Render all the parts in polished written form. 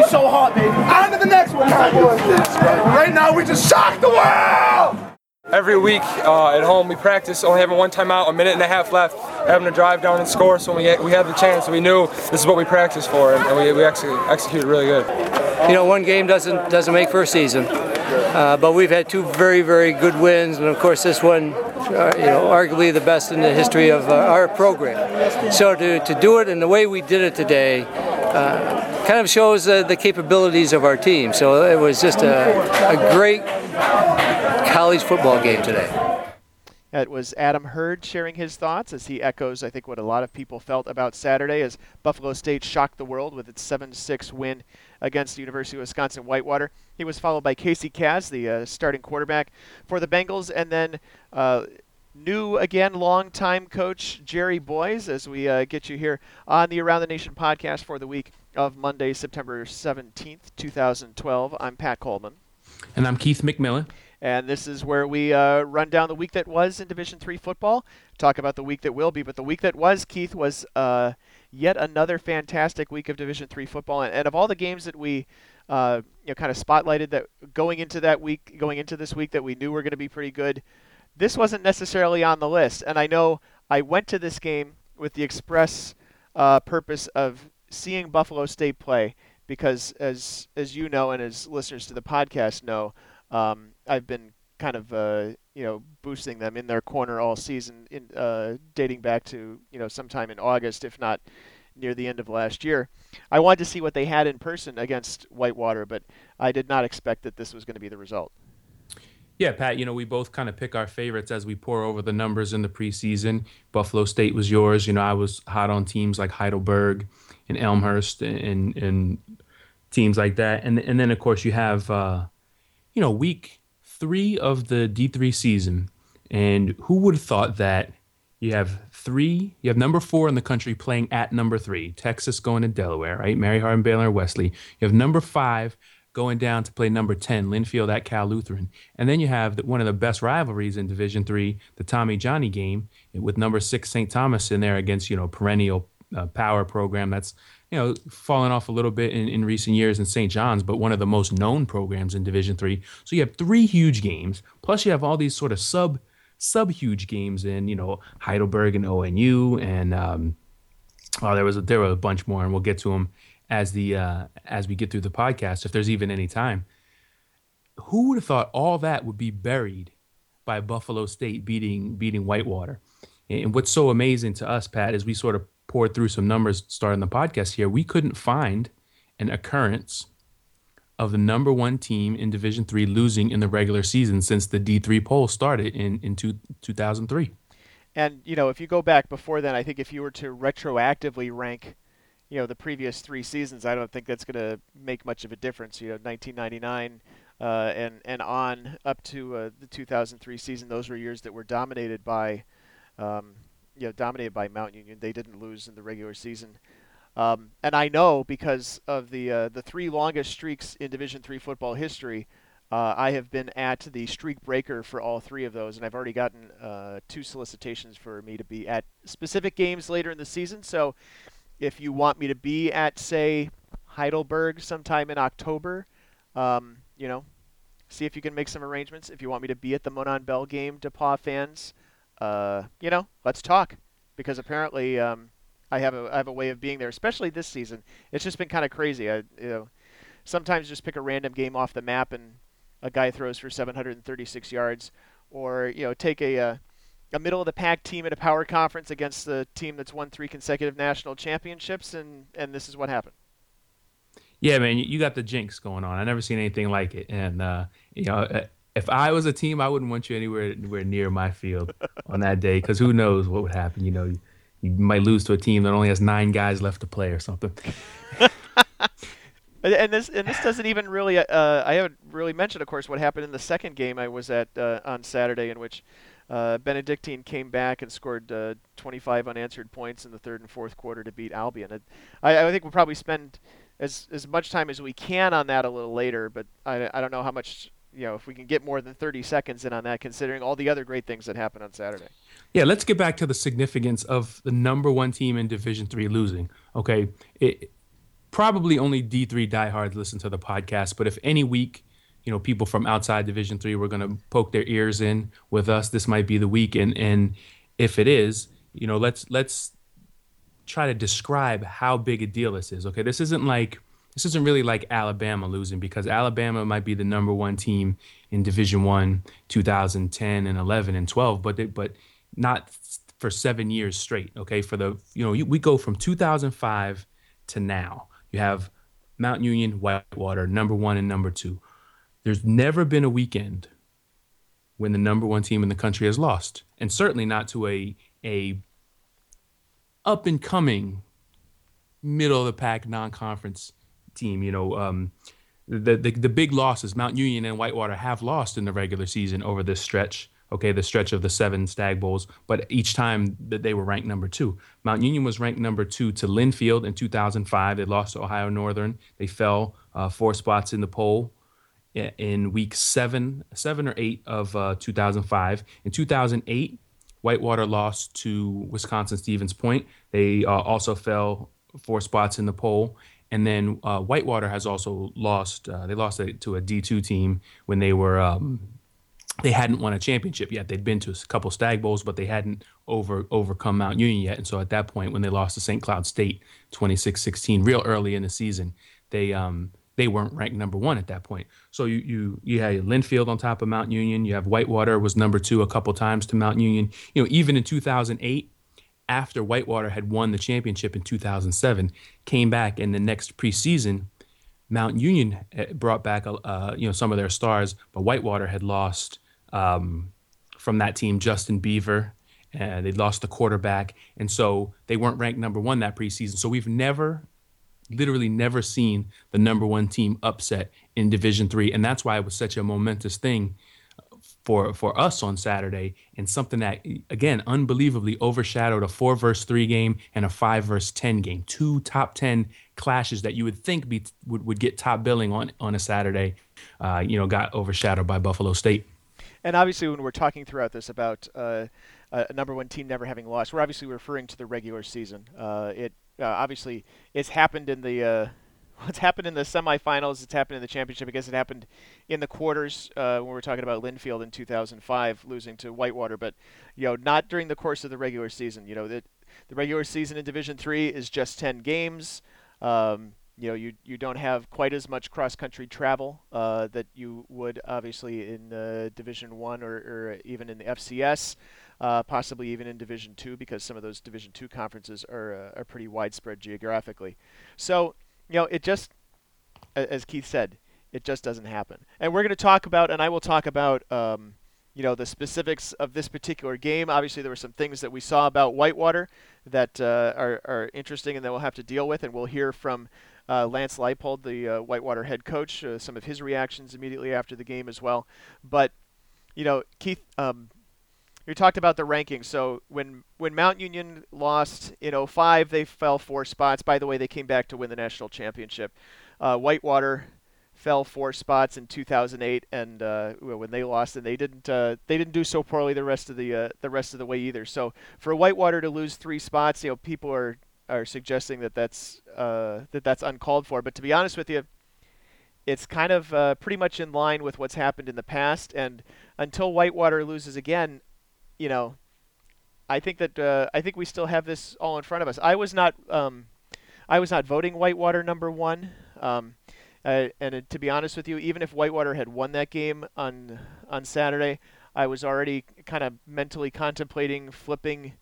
you so hot, baby. On to the next one. Right now, we just shocked the world! Every week at home we practice, only having one time out, a minute and a half left, having to drive down and score. So when we had the chance, we knew this is what we practiced for, and we executed really good. You know, one game doesn't make for a season, but we've had two very, very good wins, and of course this one, you know, arguably the best in the history of our program. So to do it in the way we did it today, kind of shows the capabilities of our team. So it was just a great college football game today. That was Adam Hurd sharing his thoughts as he echoes, I think, what a lot of people felt about Saturday as Buffalo State shocked the world with its 7-6 win against the University of Wisconsin-Whitewater. He was followed by Casey Kass, the starting quarterback for the Bengals, and then new again, longtime coach Jerry Boys, as we get you here on the Around the Nation podcast for the week of Monday, September 17th, 2012. I'm Pat Coleman. And I'm Keith McMillan. And this is where we run down the week that was in Division III football, talk about the week that will be. But the week that was, Keith, was yet another fantastic week of Division III football. And of all the games that we you know, kind of spotlighted that going into this week that we knew were going to be pretty good, this wasn't necessarily on the list. And I know I went to this game with the express purpose of seeing Buffalo State play because, as you know and as listeners to the podcast know, I've been kind of, you know, boosting them in their corner all season, dating back to, you know, sometime in August, if not near the end of last year. I wanted to see what they had in person against Whitewater, but I did not expect that this was going to be the result. Yeah, Pat, you know, we both kind of pick our favorites as we pour over the numbers in the preseason. Buffalo State was yours. You know, I was hot on teams like Heidelberg and Elmhurst and teams like that. And then, of course, you have... you know, week three of the D3 season, and who would have thought that you have number four in the country playing at number three, Texas going to Delaware, right? Mary Hardin-Baylor, Wesley. You have number five going down to play number 10, Linfield at Cal Lutheran. And then you have one of the best rivalries in Division III, the Tommy Johnny game, with number 6, St. Thomas in there against, you know, perennial power program that's, you know, fallen off a little bit in recent years in St. John's, but one of the most known programs in Division III. So you have three huge games, plus you have all these sort of sub-huge games in, you know, Heidelberg and ONU, and there were a bunch more, and we'll get to them as we get through the podcast, if there's even any time. Who would have thought all that would be buried by Buffalo State beating Whitewater? And what's so amazing to us, Pat, is we sort of poured through some numbers starting the podcast here, we couldn't find an occurrence of the number one team in Division III losing in the regular season since the D3 poll started in 2003. And, you know, if you go back before then, I think if you were to retroactively rank, you know, the previous three seasons, I don't think that's going to make much of a difference. You know, 1999 and on up to the 2003 season, those were years that were dominated by Mount Union. They didn't lose in the regular season, and I know because of the three longest streaks in Division III football history, I have been at the streak breaker for all three of those, and I've already gotten two solicitations for me to be at specific games later in the season. So, if you want me to be at, say, Heidelberg sometime in October, you know, see if you can make some arrangements. If you want me to be at the Monon Bell game, DePauw fans. You know, let's talk, because apparently I have a way of being there, especially this season. It's just been kind of crazy. You know, sometimes just pick a random game off the map and a guy throws for 736 yards, or, you know, take a middle-of-the-pack team at a power conference against the team that's won three consecutive national championships, and this is what happened. Yeah, man, you got the jinx going on. I've never seen anything like it, and, you know... If I was a team, I wouldn't want you anywhere near my field on that day, because who knows what would happen. You know, you might lose to a team that only has 9 guys left to play or something. and this doesn't even really I haven't really mentioned, of course, what happened in the second game I was at on Saturday, in which Benedictine came back and scored 25 unanswered points in the third and fourth quarter to beat Albion. I think we'll probably spend as much time as we can on that a little later, but I don't know how much. You know, if we can get more than 30 seconds in on that, considering all the other great things that happened on Saturday. Yeah, let's get back to the significance of the number one team in Division III losing. Okay, probably only D3 diehards listen to the podcast, but if any week, you know, people from outside Division III were going to poke their ears in with us, this might be the week. And if it is, you know, let's try to describe how big a deal this is. Okay, this isn't really like Alabama losing, because Alabama might be the number one team in Division I, 2010 and 11 and 12, but not for 7 years straight. Okay, for the, you know, we go from 2005 to now. You have Mount Union, Whitewater, number one and number two. There's never been a weekend when the number one team in the country has lost, and certainly not to a up and coming middle of the pack non-conference team. You know, the big losses Mount Union and Whitewater have lost in the regular season over this stretch. Okay, the stretch of the 7 Stag Bowls, but each time that they were ranked number two. Mount Union was ranked number two to Linfield in 2005. They lost to Ohio Northern. They fell 4 spots in the poll in week 7 or 8 of 2005. In 2008, Whitewater lost to Wisconsin-Stevens Point. They also fell 4 spots in the poll. And then Whitewater has also lost. They lost to a D2 team when they were they hadn't won a championship yet. They'd been to a couple Stag Bowls, but they hadn't overcome Mount Union yet. And so at that point, when they lost to St. Cloud State 26-16, real early in the season, they weren't ranked number one at that point. So you had Linfield on top of Mount Union. You have Whitewater was number two a couple times to Mount Union. You know, even in 2008, after Whitewater had won the championship in 2007, came back in the next preseason, Mount Union brought back some of their stars, but Whitewater had lost from that team Justin Beaver, and they lost the quarterback, and so they weren't ranked number one that preseason. So we've literally never seen the number one team upset in Division III, and that's why it was such a momentous thing for us on Saturday, and something that, again, unbelievably overshadowed a 4-versus-3 game and a 5-versus-10 game. 2 top 10 clashes that you would think would get top billing on a Saturday, got overshadowed by Buffalo State. And obviously, when we're talking throughout this about a number one team never having lost, we're obviously referring to the regular season. Obviously, it's happened in the It's happened in the semifinals. It's happened in the championship. I guess it happened in the quarters when we were talking about Linfield in 2005 losing to Whitewater. But, you know, not during the course of the regular season. You know, the regular season in Division III is just 10 games. You don't have quite as much cross-country travel that you would, obviously, in Division I or even in the FCS, possibly even in Division II, because some of those Division II conferences are pretty widespread geographically. So, you know, it just, as Keith said, it just doesn't happen. And we're going to talk about, and I will talk about, the specifics of this particular game. Obviously, there were some things that we saw about Whitewater that are interesting and that we'll have to deal with. And we'll hear from Lance Leipold, the Whitewater head coach, some of his reactions immediately after the game as well. But, you know, Keith, you talked about the rankings. So when Mount Union lost in 05, they fell 4 spots. By the way, they came back to win the national championship. Whitewater fell 4 spots in 2008, and when they lost, and they didn't do so poorly the rest of the way either. So for Whitewater to lose 3 spots, you know, people are suggesting that that's uncalled for. But to be honest with you, it's kind of pretty much in line with what's happened in the past. And until Whitewater loses again, you know, I think we still have this all in front of us. I was not voting Whitewater number one, and to be honest with you, even if Whitewater had won that game on Saturday, I was already kind of mentally contemplating flipping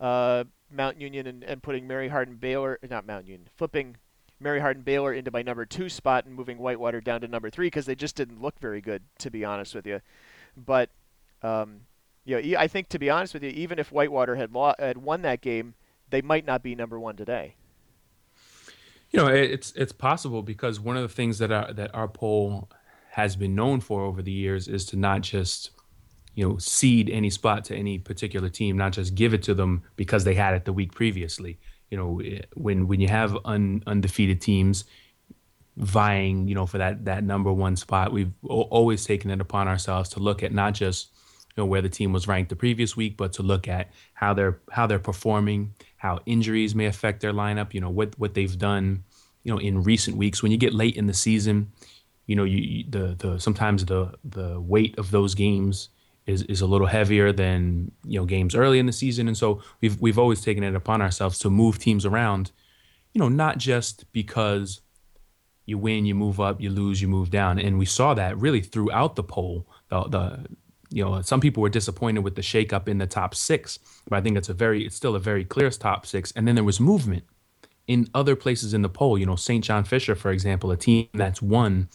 Mount Union and putting Mary Hardin-Baylor, not Mount Union, flipping Mary Hardin-Baylor into my number 2 spot and moving Whitewater down to number 3, because they just didn't look very good, to be honest with you, but. Yeah, I think, to be honest with you, even if Whitewater had won that game, they might not be number one today. You know, it's possible, because one of the things that our poll has been known for over the years is to not just, you know, cede any spot to any particular team, not just give it to them because they had it the week previously. You know, when you have undefeated teams vying, you know, for that number one spot, we've always taken it upon ourselves to look at not just, you know, where the team was ranked the previous week, but to look at how they're performing, how injuries may affect their lineup, you know, what they've done you know, in recent weeks, when you get late in the season, you know, sometimes the weight of those games is a little heavier than, you know, games early in the season. And so we've always taken it upon ourselves to move teams around, you know, not just because you win, you move up, you lose, you move down. And we saw that really throughout the poll. You know, some people were disappointed with the shakeup in the top six, but I think it's still a very clear top six. And then there was movement in other places in the poll. You know, St. John Fisher, for example, a team that's won,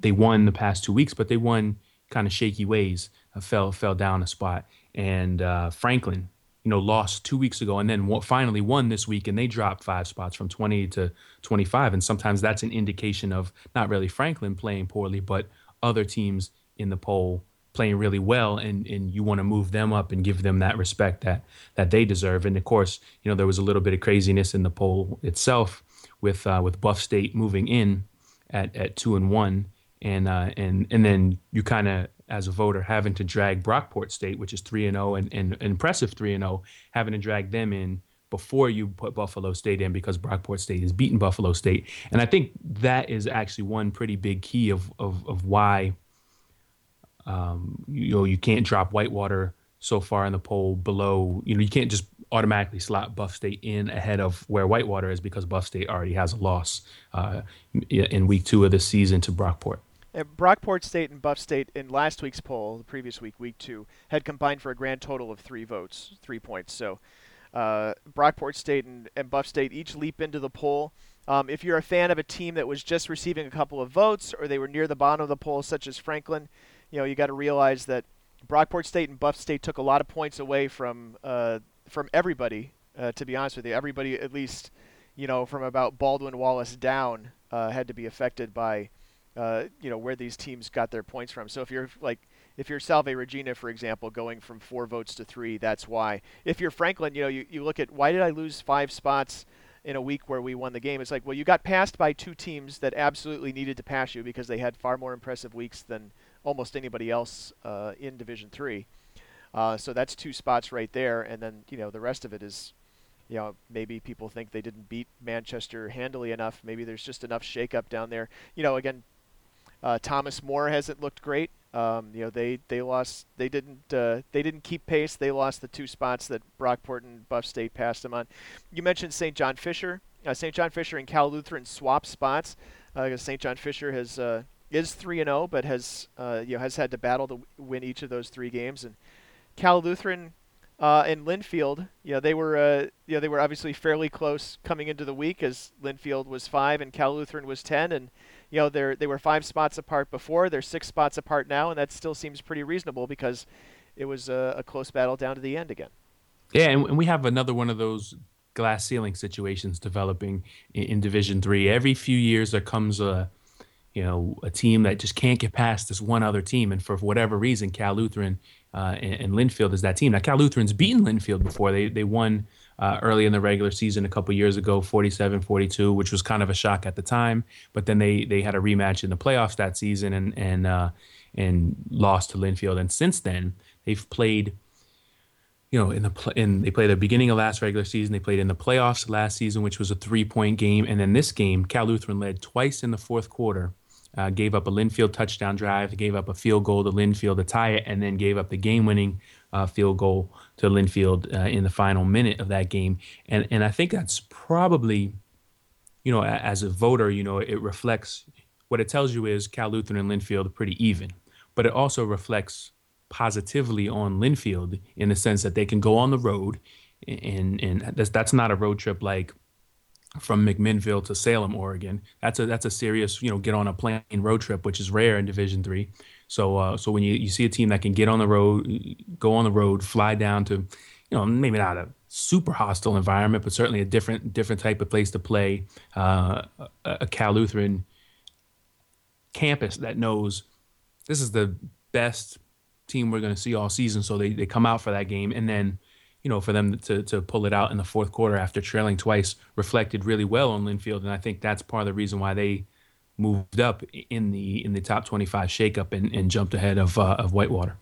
they won the past 2 weeks, but they won kind of shaky ways, fell down a spot. And Franklin, you know, lost 2 weeks ago and then finally won this week, and they dropped 5 spots from 20 to 25. And sometimes that's an indication of not really Franklin playing poorly, but other teams in the poll playing really well, and you want to move them up and give them that respect that they deserve. And of course, you know, there was a little bit of craziness in the poll itself with Buff State moving in at 2-1, and then you kind of, as a voter, having to drag Brockport State, which is 3-0 and impressive 3-0, having to drag them in before you put Buffalo State in, because Brockport State has beaten Buffalo State. And I think that is actually one pretty big key of why you know, you can't drop Whitewater so far in the poll below. You know, you can't just automatically slot Buff State in ahead of where Whitewater is, because Buff State already has a loss in week 2 of this season to Brockport. And Brockport State and Buff State in last week's poll, the previous week, week 2, had combined for a grand total of 3 votes, 3 points. So Brockport State and Buff State each leap into the poll. If you're a fan of a team that was just receiving a couple of votes, or they were near the bottom of the poll, such as Franklin, you know, you got to realize that Brockport State and Buff State took a lot of points away from everybody. To be honest with you, everybody, at least, you know, from about Baldwin Wallace down, had to be affected by, you know, where these teams got their points from. So if you're Salve Regina, for example, going from 4 votes to 3, that's why. If you're Franklin, you know, you look at, why did I lose 5 spots in a week where we won the game? It's like, well, you got passed by 2 teams that absolutely needed to pass you, because they had far more impressive weeks than almost anybody else in Division III. So that's 2 spots right there. And then, you know, the rest of it is, you know, maybe people think they didn't beat Manchester handily enough. Maybe there's just enough shakeup down there. You know, again, Thomas More hasn't looked great. You know, they didn't keep pace. They lost the 2 spots that Brockport and Buff State passed them on. You mentioned St. John Fisher. St. John Fisher and Cal Lutheran swap spots. St. John Fisher has... is 3-0, but has had to battle to win each of those 3 games. And Cal Lutheran and Linfield, you know, they were obviously fairly close coming into the week, as Linfield was 5 and Cal Lutheran was 10, and you know, they were 5 spots apart before. They're 6 spots apart now, and that still seems pretty reasonable, because it was a close battle down to the end again. Yeah, and we have another one of those glass ceiling situations developing in Division III. Every few years there comes a team that just can't get past this one other team. And for whatever reason, Cal Lutheran and Linfield is that team. Now, Cal Lutheran's beaten Linfield before. They won early in the regular season a couple years ago, 47-42, which was kind of a shock at the time. But then they had a rematch in the playoffs that season and lost to Linfield. And since then, they've played, you know, they played the beginning of last regular season. They played in the playoffs last season, which was a 3-point game. And then this game, Cal Lutheran led twice in the fourth quarter. Gave up a Linfield touchdown drive, gave up a field goal to Linfield to tie it, and then gave up the game-winning field goal to Linfield in the final minute of that game. And I think that's probably, you know, as a voter, you know, it reflects, what it tells you is Cal Lutheran and Linfield are pretty even. But it also reflects positively on Linfield, in the sense that they can go on the road, and that's not a road trip like from McMinnville to Salem, Oregon. That's a serious, you know, get on a plane road trip, which is rare in Division III. So when you see a team that can get on the road, go on the road, fly down to, you know, maybe not a super hostile environment, but certainly a different type of place to play, a Cal Lutheran campus that knows this is the best team we're going to see all season. So they come out for that game, and then, you know, for them to pull it out in the fourth quarter after trailing twice reflected really well on Linfield, and I think that's part of the reason why they moved up in the top 25 shakeup and jumped ahead of Whitewater.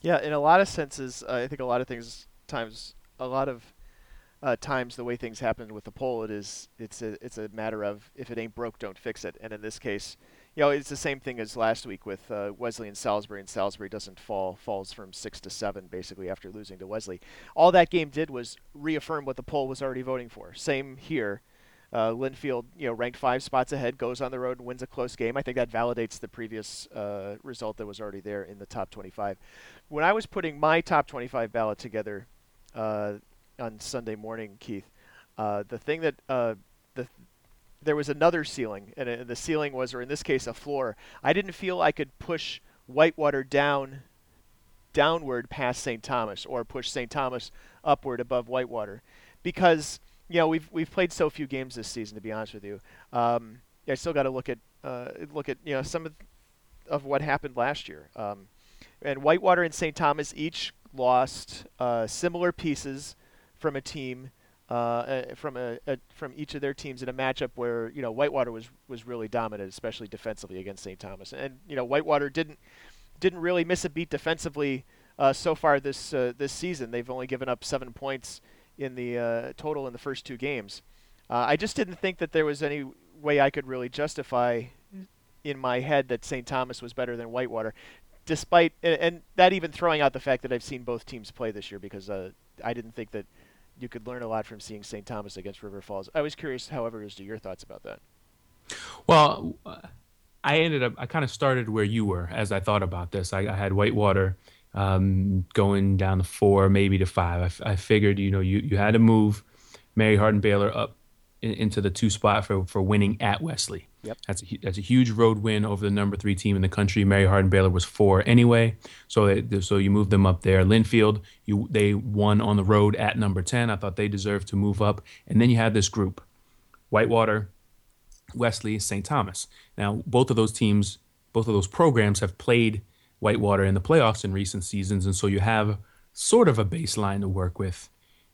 Yeah, in a lot of senses, I think a lot of things times a lot of times the way things happened with the poll, it's a matter of if it ain't broke, don't fix it. And in this case, you know, it's the same thing as last week with Wesley and Salisbury, doesn't falls from 6 to 7 basically after losing to Wesley. All that game did was reaffirm what the poll was already voting for. Same here. Linfield, you know, ranked 5 spots ahead, goes on the road and wins a close game. I think that validates the previous result that was already there in the top 25. When I was putting my top 25 ballot together on Sunday morning, Keith, the thing that there was another ceiling, and the ceiling was, or in this case, a floor. I didn't feel I could push Whitewater downward past St. Thomas, or push St. Thomas upward above Whitewater, because you know, we've played so few games this season, to be honest with you. I still got to look at you know, some of what happened last year. And Whitewater and St. Thomas each lost similar pieces from a team, from each of their teams in a matchup where, you know, Whitewater was really dominant, especially defensively against St. Thomas. And you know, Whitewater didn't really miss a beat defensively so far this season. They've only given up 7 points in the total in the first 2 games. I just didn't think that there was any way I could really justify in my head that St. Thomas was better than Whitewater, despite, and that even throwing out the fact that I've seen both teams play this year, because I didn't think that you could learn a lot from seeing St. Thomas against River Falls. I was curious, however, as to your thoughts about that. Well, I kind of started where you were as I thought about this. I had Whitewater going down to 4, maybe to 5. I figured, you know, you had to move Mary Hardin-Baylor up into the 2 spot for winning at Wesley. Yep. That's a huge road win over the number 3 team in the country. Mary Hardin-Baylor was 4 anyway, so you move them up there. Linfield, they won on the road at number 10. I thought they deserved to move up. And then you had this group: Whitewater, Wesley, St. Thomas. Now, both of those teams, both of those programs have played Whitewater in the playoffs in recent seasons, and so you have sort of a baseline to work with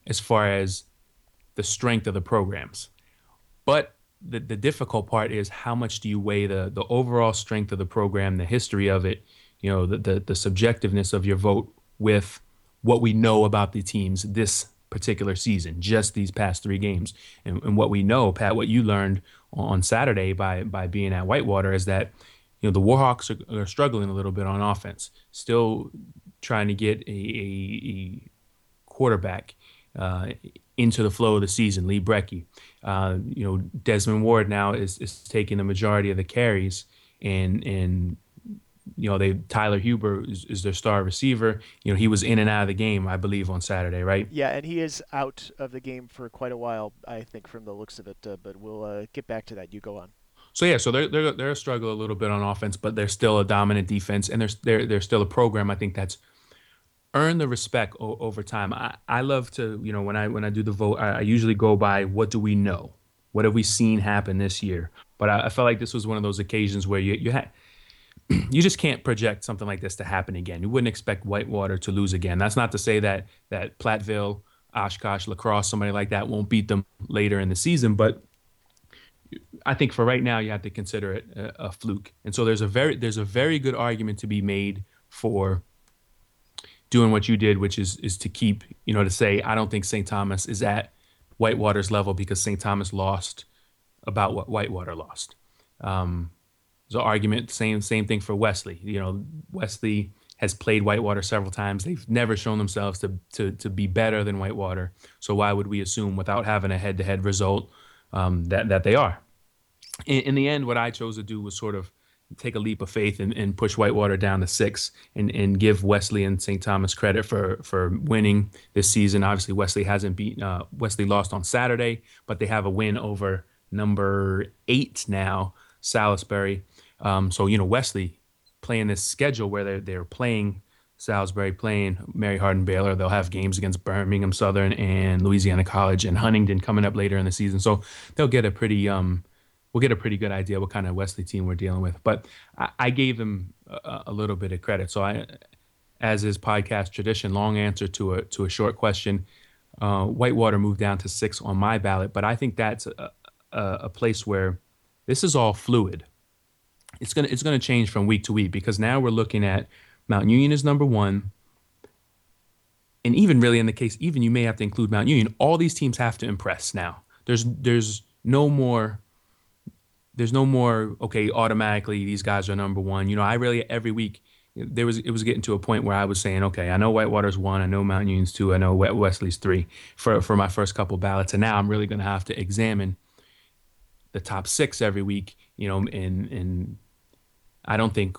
as far as the strength of the programs. But the difficult part is, how much do you weigh the overall strength of the program, the history of it, you know, the subjectiveness of your vote with what we know about the teams this particular season, just these past 3 games. And what we know, Pat, what you learned on Saturday by being at Whitewater is that, you know, the Warhawks are struggling a little bit on offense, still trying to get a quarterback into the flow of the season, Lee Brecky. You know, Desmond Ward now is taking the majority of the carries, and you know, Tyler Huber is their star receiver. You know, he was in and out of the game, I believe, on Saturday, right? Yeah, and he is out of the game for quite a while, I think, from the looks of it. But we'll get back to that. You go on. So yeah, so they're a struggle a little bit on offense, but they're still a dominant defense, and they're still a program, I think, that's earned the respect over time. I love to, you know, when I do the vote, I usually go by, what do we know? What have we seen happen this year? But I felt like this was one of those occasions where you just can't project something like this to happen again. You wouldn't expect Whitewater to lose again. That's not to say that Platteville, Oshkosh, La Crosse, somebody like that won't beat them later in the season, but I think for right now you have to consider it a fluke. And so there's a very good argument to be made for doing what you did, which is to keep, you know, to say, I don't think St. Thomas is at Whitewater's level, because St. Thomas lost about what Whitewater lost. There's an argument, same thing for Wesley. You know, Wesley has played Whitewater several times. They've never shown themselves to be better than Whitewater. So why would we assume, without having a head-to-head result, that they are? In the end, what I chose to do was sort of take a leap of faith and push Whitewater down to 6 and give Wesley and St. Thomas credit for winning this season. Obviously, Wesley hasn't beaten. Wesley lost on Saturday, but they have a win over number 8 now, Salisbury. So you know, Wesley playing this schedule where they're playing Salisbury, playing Mary Hardin-Baylor. They'll have games against Birmingham Southern and Louisiana College and Huntington coming up later in the season. So they'll get a pretty we'll get a pretty good idea what kind of Wesley team we're dealing with. But I gave them a little bit of credit. So I, as is podcast tradition, long answer to a short question. Whitewater moved down to 6 on my ballot, but I think that's a place where this is all fluid. It's gonna change from week to week, because now we're looking at Mount Union is number 1. and even really in the case, even you may have to include Mount Union, all these teams have to impress now. There's no more, okay, automatically these guys are number one. You know, I really, every week, it was getting to a point where I was saying, okay, I know Whitewater's one, I know Mount Union's two, I know Wesley's three for my first couple ballots. And now I'm really going to have to examine the top six every week, you know, and I don't think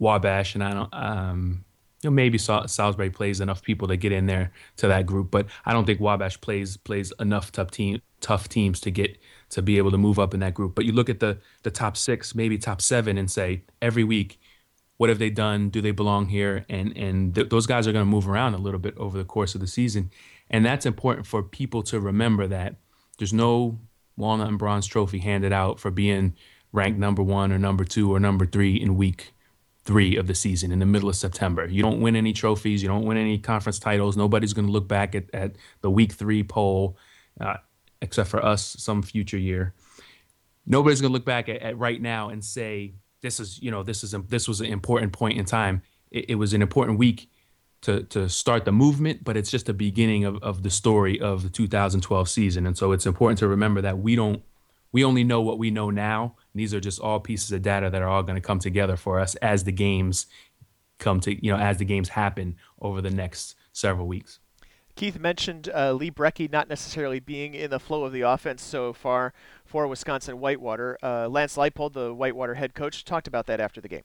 Wabash and I don't, you know, maybe Salisbury plays enough people to get in there to that group, but I don't think Wabash plays enough tough teams to get to be able to move up in that group. But you look at the top six, maybe top seven, and say every week, what have they done? Do they belong here? And those guys are going to move around a little bit over the course of the season, and that's important for people to remember that there's no walnut and bronze trophy handed out for being ranked number one or number two or number three in week 3 of the season in the middle of September. You don't win any trophies. You don't win any conference titles. Nobody's going to look back at the week 3 poll, except for us some future year. Nobody's going to look back at right now and say, this was an important point in time. It was an important week to start the movement, but it's just the beginning of the story of the 2012 season. And so it's important to remember that we only know what we know now. These are just all pieces of data that are all going to come together for us as the games as the games happen over the next several weeks. Keith mentioned Lee Brekke not necessarily being in the flow of the offense so far for Wisconsin-Whitewater. Lance Leipold, the Whitewater head coach, talked about that after the game.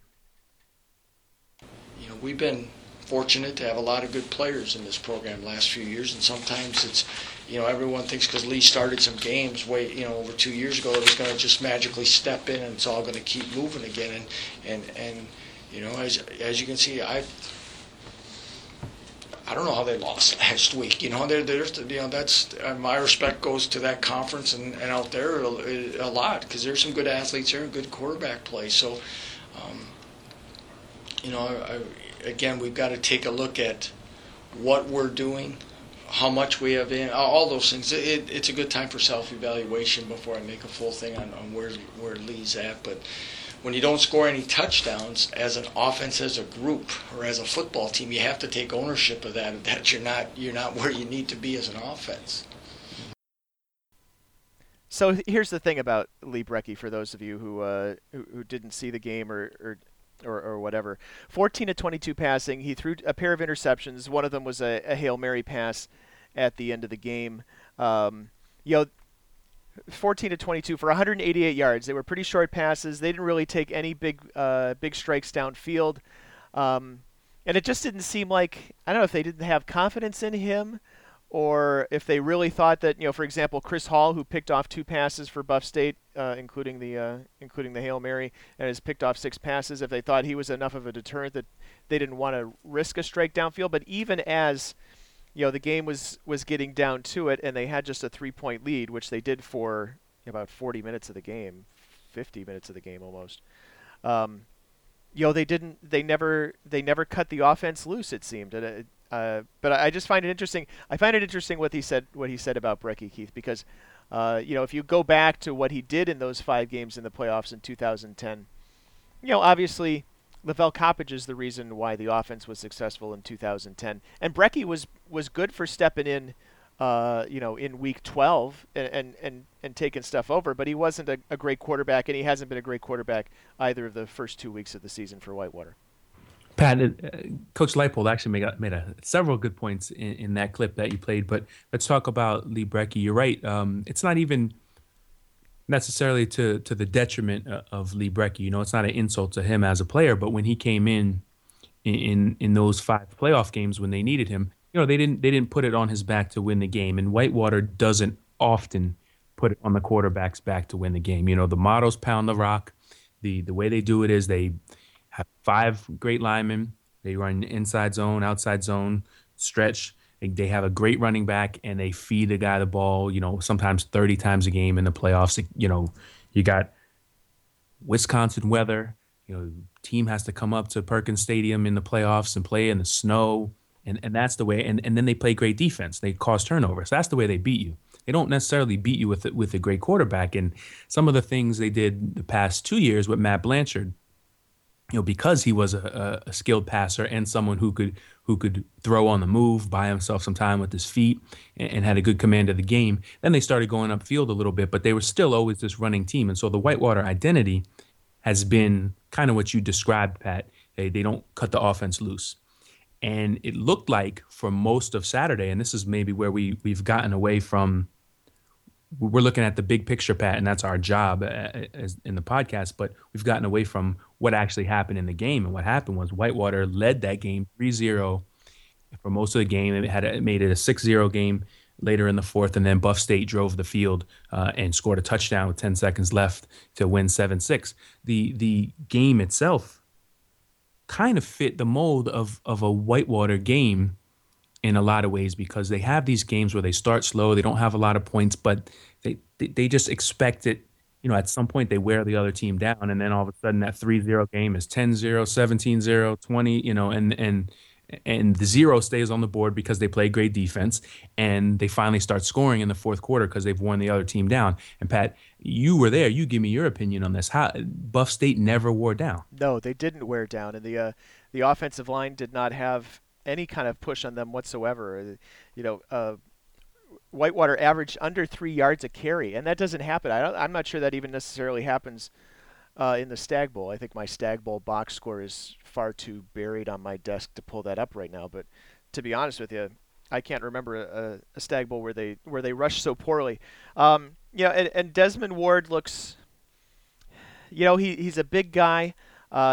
You know, we've been fortunate to have a lot of good players in this program last few years, and sometimes it's, you know, everyone thinks because Lee started some games over 2 years ago that he's going to just magically step in and it's all going to keep moving again. And you know, as you can see, I don't know how they lost last week. You know, that's my respect goes to that conference and out there a lot, because there's some good athletes there and good quarterback play. So, you know, again, we've got to take a look at what we're doing, how much we have in, all those things. It's a good time for self-evaluation before I make a full thing on where Lee's at. But when you don't score any touchdowns as an offense, as a group, or as a football team, you have to take ownership of that you're not where you need to be as an offense. So here's the thing about Lee Brekke, for those of you who didn't see the game or whatever. 14-22 passing. He threw a pair of interceptions. One of them was a Hail Mary pass at the end of the game. 14-22 for 188 yards. They were pretty short passes. They didn't really take any big strikes downfield. And it just didn't seem like, I don't know if they didn't have confidence in him or if they really thought that, you know, for example, Chris Hall, who picked off 2 passes for Buff State, including the Hail Mary, and has picked off 6 passes, if they thought he was enough of a deterrent that they didn't want to risk a strike downfield. But even as, you know, the game was getting down to it and they had just a 3-point lead, which they did for about 40 minutes of the game, 50 minutes of the game almost, they never cut the offense loose, it seemed. But I just find it interesting. I find it interesting what he said about Brekke, Keith, because if you go back to what he did in those 5 games in the playoffs in 2010, you know, obviously Lavelle Coppedge is the reason why the offense was successful in 2010, and Brekke was good for stepping in, in week 12 and taking stuff over. But he wasn't a great quarterback, and he hasn't been a great quarterback either of the first 2 weeks of the season for Whitewater. Pat, Coach Leipold actually made several good points in that clip that you played, but let's talk about Lee Brekke. You're right. It's not even necessarily to the detriment of Lee Brekke. You know, it's not an insult to him as a player, but when he came in those 5 playoff games when they needed him, you know, they didn't put it on his back to win the game, and Whitewater doesn't often put it on the quarterback's back to win the game. You know, the motto's pound the rock. The way they do it is they have 5 great linemen. They run inside zone, outside zone, stretch. They have a great running back, and they feed the guy the ball, you know, sometimes 30 times a game in the playoffs. You know, you got Wisconsin weather. You know, the team has to come up to Perkins Stadium in the playoffs and play in the snow, and that's the way. And then they play great defense. They cause turnovers. That's the way they beat you. They don't necessarily beat you with a great quarterback. And some of the things they did the past 2 years with Matt Blanchard, because he was a skilled passer and someone who could throw on the move, buy himself some time with his feet, and had a good command of the game. Then they started going upfield a little bit, but they were still always this running team. And so the Whitewater identity has been kind of what you described, Pat. They don't cut the offense loose. And it looked like for most of Saturday, and this is maybe where we've gotten away from, we're looking at the big picture, Pat, and that's our job as in the podcast, but we've gotten away from what actually happened in the game. And what happened was Whitewater led that game 3-0 for most of the game. It made it a 6-0 game later in the fourth, and then Buff State drove the field and scored a touchdown with 10 seconds left to win 7-6. The game itself kind of fit the mold of a Whitewater game in a lot of ways, because they have these games where they start slow, they don't have a lot of points, but they just expect it, at some point they wear the other team down, and then all of a sudden that 3-0 game is 10-0, 17-0, 20, and the zero stays on the board because they play great defense, and they finally start scoring in the fourth quarter because they've worn the other team down. And Pat, you were there. You give me your opinion on this. How Buff State never wore down. No, they didn't wear down, and the offensive line did not have any kind of push on them whatsoever. Whitewater averaged under 3 yards a carry, and that doesn't happen. I'm not sure that even necessarily happens in the Stag Bowl. I think my Stag Bowl box score is far too buried on my desk to pull that up right now. But to be honest with you, I can't remember a Stag Bowl where they rushed so poorly. And Desmond Ward looks, he's a big guy.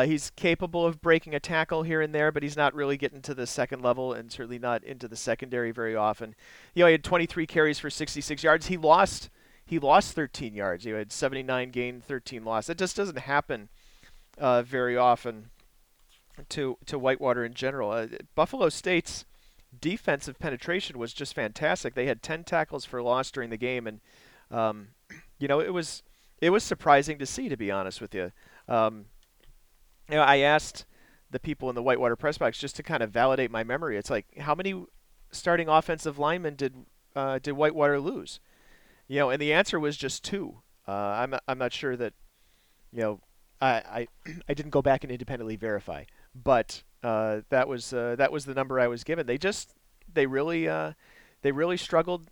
He's capable of breaking a tackle here and there, but he's not really getting to the second level, and certainly not into the secondary very often. He had 23 carries for 66 yards. He lost 13 yards. He had 79 gained, 13 lost. It just doesn't happen very often to Whitewater in general. Buffalo State's defensive penetration was just fantastic. They had 10 tackles for loss during the game, and it was surprising to see, to be honest with you. I asked the people in the Whitewater press box just to kind of validate my memory. It's like, how many starting offensive linemen did Whitewater lose? And the answer was just two. I'm not sure that, I didn't go back and independently verify, but that was the number I was given. They really struggled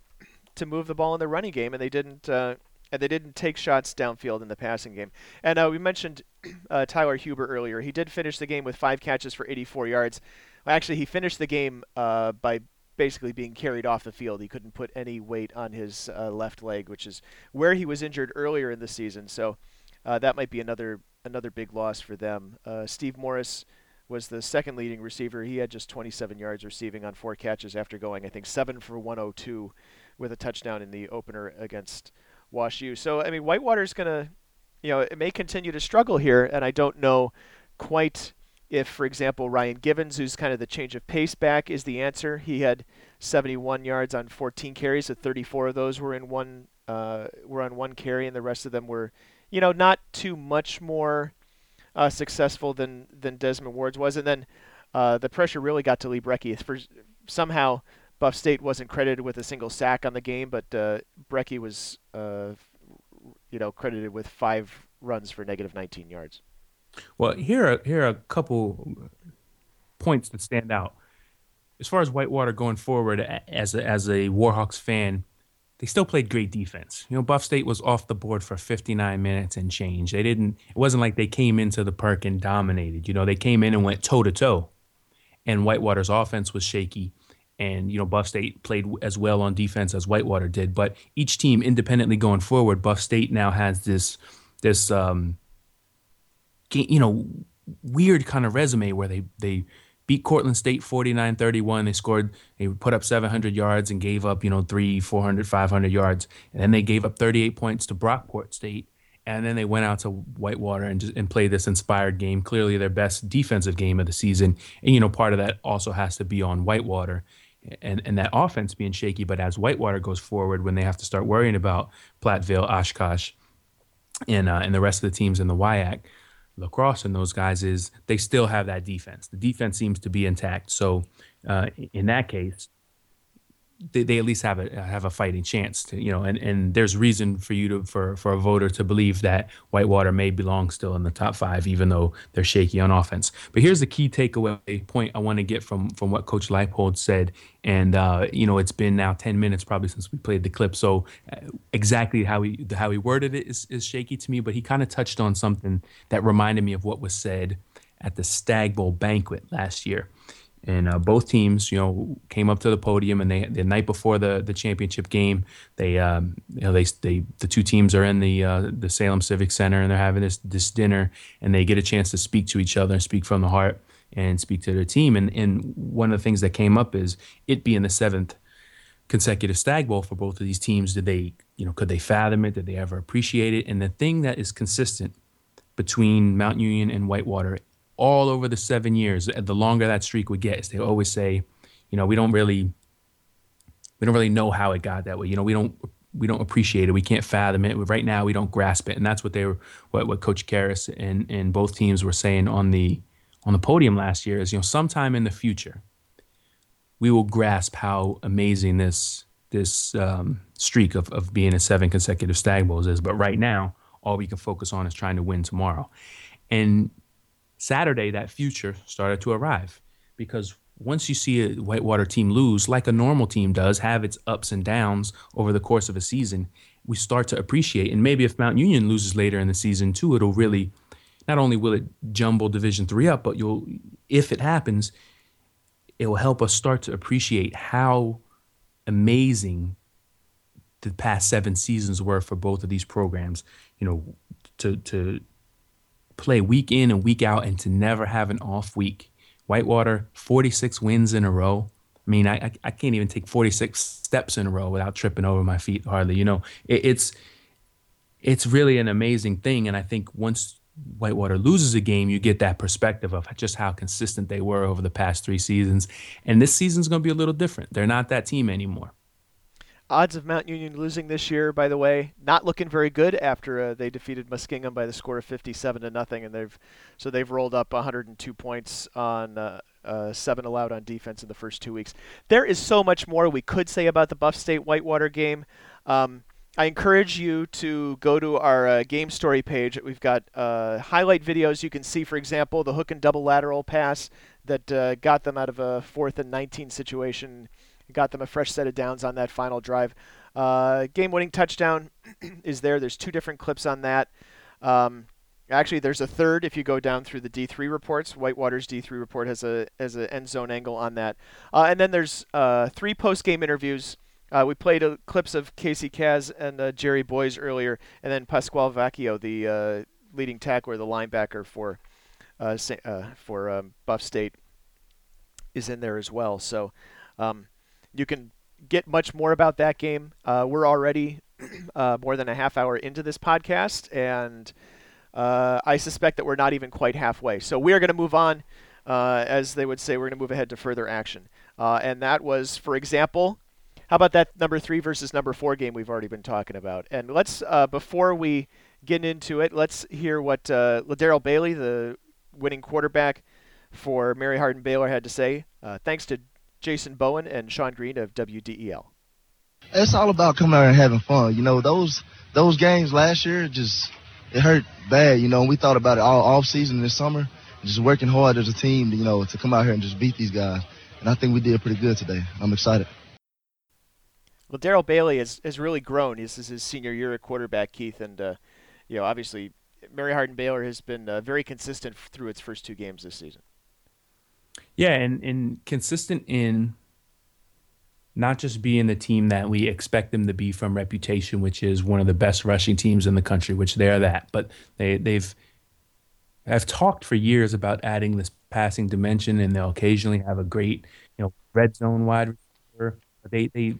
to move the ball in the running game, and they didn't take shots downfield in the passing game. And we mentioned Tyler Huber earlier. He did finish the game with 5 catches for 84 yards. Well, actually, he finished the game by basically being carried off the field. He couldn't put any weight on his left leg, which is where he was injured earlier in the season. So that might be another big loss for them. Steve Morris was the second leading receiver. He had just 27 yards receiving on 4 catches after going, I think, 7 for 102 with a touchdown in the opener against Wash U. So, I mean, Whitewater's going to, it may continue to struggle here, and I don't know quite if, for example, Ryan Givens, who's kind of the change of pace back, is the answer. He had 71 yards on 14 carries, so 34 of those were on one carry, and the rest of them were, not too much more successful than Desmond Ward's was. And then the pressure really got to Lee Brekke. Somehow Buff State wasn't credited with a single sack on the game, but Brekke was, credited with 5 runs for negative 19 yards. Well, here are a couple points that stand out. As far as Whitewater going forward, as a Warhawks fan, they still played great defense. Buff State was off the board for 59 minutes and change. It wasn't like they came into the park and dominated. They came in and went toe-to-toe, and Whitewater's offense was shaky. And, Buff State played as well on defense as Whitewater did. But each team independently going forward, Buff State now has this weird kind of resume where they beat Cortland State 49-31. They put up 700 yards and gave up, 300, 400, 500 yards. And then they gave up 38 points to Brockport State. And then they went out to Whitewater and played this inspired game, clearly their best defensive game of the season. And, part of that also has to be on Whitewater and that offense being shaky. But as Whitewater goes forward, when they have to start worrying about Platteville, Oshkosh, and the rest of the teams in the WIAC, Lacrosse, and those guys, is they still have that defense. The defense seems to be intact. So in that case, they at least have a fighting chance to, you know, and there's reason for you to for a voter to believe that Whitewater may belong still in the top five, even though they're shaky on offense. But here's the key takeaway point I want to get from what Coach Leipold said. And, you know, it's been now 10 minutes probably since we played the clip. So exactly how he worded it is shaky to me. But he kind of touched on something that reminded me of what was said at the Stag Bowl banquet last year. And both teams, you know, came up to the podium, and the night before the championship game, the two teams are in the Salem Civic Center, and they're having this dinner, and they get a chance to speak to each other and speak from the heart and speak to their team. And one of the things that came up is it being the seventh consecutive Stag Bowl for both of these teams. Could they fathom it? Did they ever appreciate it? And the thing that is consistent between Mount Union and Whitewater all over the 7 years, the longer that streak would get, is they always say, you know, we don't really know how it got that way. You know, we don't appreciate it. We can't fathom it. Right now, we don't grasp it. And that's what what Coach Karras and both teams were saying on the podium last year is, you know, sometime in the future, we will grasp how amazing this streak of being in 7 consecutive Stag Bowls is. But right now, all we can focus on is trying to win tomorrow. And Saturday, that future started to arrive, because once you see a Whitewater team lose, like a normal team does, have its ups and downs over the course of a season, we start to appreciate. And maybe if Mount Union loses later in the season too, it'll really, not only will it jumble Division III up, but if it happens, it will help us start to appreciate how amazing the past 7 seasons were for both of these programs. You know, to play week in and week out and to never have an off week. Whitewater, 46 wins in a row. I mean, I can't even take 46 steps in a row without tripping over my feet hardly. You know, it's really an amazing thing. And I think once Whitewater loses a game, you get that perspective of just how consistent they were over the past 3 seasons. And this season's going to be a little different. They're not that team anymore. Odds of Mount Union losing this year, by the way, not looking very good after they defeated Muskingum by the score of 57-0, and they've rolled up 102 points on 7 allowed on defense in the first 2 weeks. There is so much more we could say about the Buff State Whitewater game. I encourage you to go to our game story page. We've got highlight videos. You can see, for example, the hook and double lateral pass that got them out of a 4th and 19 situation. Got them a fresh set of downs on that final drive. Game-winning touchdown is there. There's 2 different clips on that. Actually, there's a third if you go down through the D3 reports. Whitewater's D3 report has an end zone angle on that. And then there's 3 post-game interviews. We played clips of Casey Kaz and Jerry Boys earlier, and then Pasquale Vacchio, the leading tackler, the linebacker for Buff State, is in there as well. So. You can get much more about that game. We're already more than a half hour into this podcast, and I suspect that we're not even quite halfway. So we are going to move on, as they would say, we're going to move ahead to further action. And that was, for example, how about that number 3 versus number 4 game we've already been talking about? And let's, before we get into it, let's hear what Ladarrell Bailey, the winning quarterback for Mary Hardin-Baylor, had to say. Thanks to Jason Bowen and Sean Green of WDEL. It's all about coming out and having fun. You know, those games last year, it hurt bad. You know, we thought about it all offseason this summer, just working hard as a team, you know, to come out here and just beat these guys. And I think we did pretty good today. I'm excited. Well, Ladarrell Bailey has really grown. This is his senior year at quarterback, Keith. And, you know, obviously Mary Hardin-Baylor has been very consistent through its first 2 games this season. Yeah, and consistent in not just being the team that we expect them to be from reputation, which is one of the best rushing teams in the country, which they are that. But I've talked for years about adding this passing dimension, and they'll occasionally have a great, you know, red zone wide receiver. But they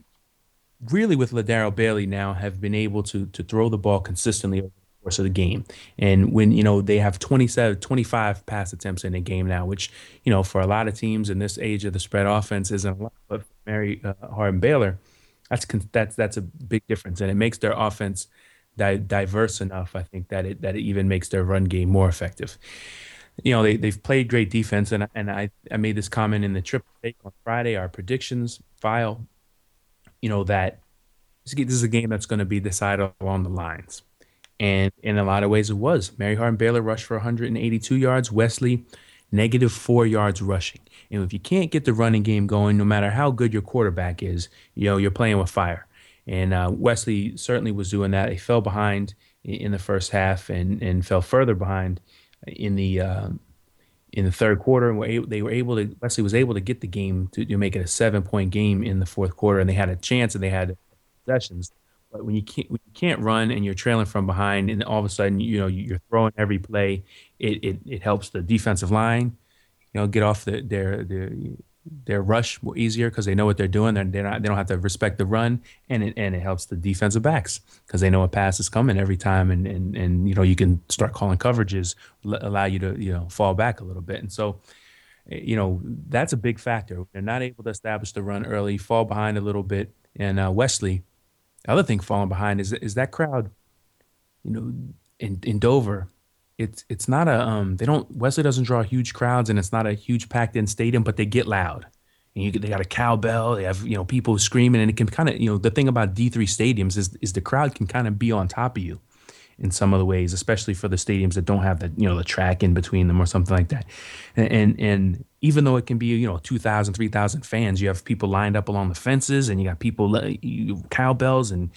really, with Ladarrell Bailey now, have been able to throw the ball consistently over the course of the game. And when, you know, they have 25 pass attempts in a game now, which, you know, for a lot of teams in this age of the spread offense isn't a lot, but Mary Hardin-Baylor, that's a big difference, and it makes their offense diverse enough, I think, that it even makes their run game more effective. You know, they've played great defense, and I made this comment in the triple take on Friday, our predictions file. you know, that this is a game that's going to be decided along the lines. And in a lot of ways it was. Mary Hardin-Baylor rushed for 182 yards. Wesley, negative -4 yards rushing. And if you can't get the running game going, no matter how good your quarterback is, you know, you're playing with fire. And Wesley certainly was doing that. They fell behind in the first half and fell further behind in the third quarter. And they were able to, Wesley was able to get the game to make it a 7-point game in the fourth quarter. And they had a chance and they had possessions. But when you can't run and you're trailing from behind and all of a sudden, you know, you're throwing every play, it helps the defensive line, you know, get off their rush more easier because they know what they're doing. They don't have to respect the run, and it helps the defensive backs because they know a pass is coming every time, and you know, you can start calling coverages, allow you to, you know, fall back a little bit. And so, you know, that's a big factor. They're not able to establish the run early, fall behind a little bit, and Wesley. The other thing falling behind is that crowd, you know, in Dover, it's not a they don't, Wesley doesn't draw huge crowds, and it's not a huge packed in stadium, but they get loud, and they got a cowbell, they have, you know, people screaming, and it can kind of, you know, the thing about D3 stadiums is the crowd can kind of be on top of you in some of the ways, especially for the stadiums that don't have the, you know, the track in between them or something like that, and even though it can be, you know, 2,000, 3,000 fans, you have people lined up along the fences, and you got people, cowbells and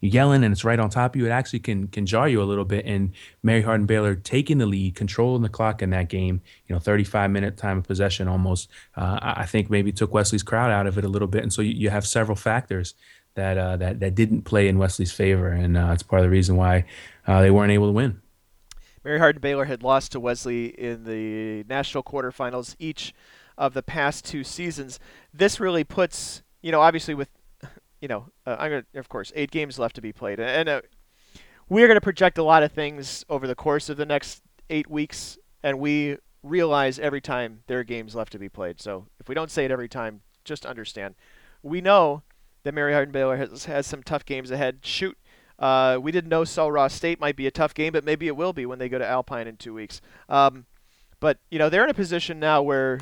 yelling, and it's right on top of you. It actually can jar you a little bit. And Mary Hardin-Baylor taking the lead, controlling the clock in that game, you know, 35-minute time of possession almost, I think maybe took Wesley's crowd out of it a little bit. And so you have several factors that didn't play in Wesley's favor, and it's part of the reason why they weren't able to win. Mary Hardin-Baylor had lost to Wesley in the national quarterfinals each of the past two seasons. This really puts, you know, obviously with, you know, of course, 8 games left to be played. And we're going to project a lot of things over the course of the next 8 weeks, and we realize every time there are games left to be played. So if we don't say it every time, just understand. We know that Mary Hardin-Baylor has some tough games ahead. Shoot. We didn't know Sol Ross State might be a tough game, but maybe it will be when they go to Alpine in 2 weeks. But, you know, they're in a position now where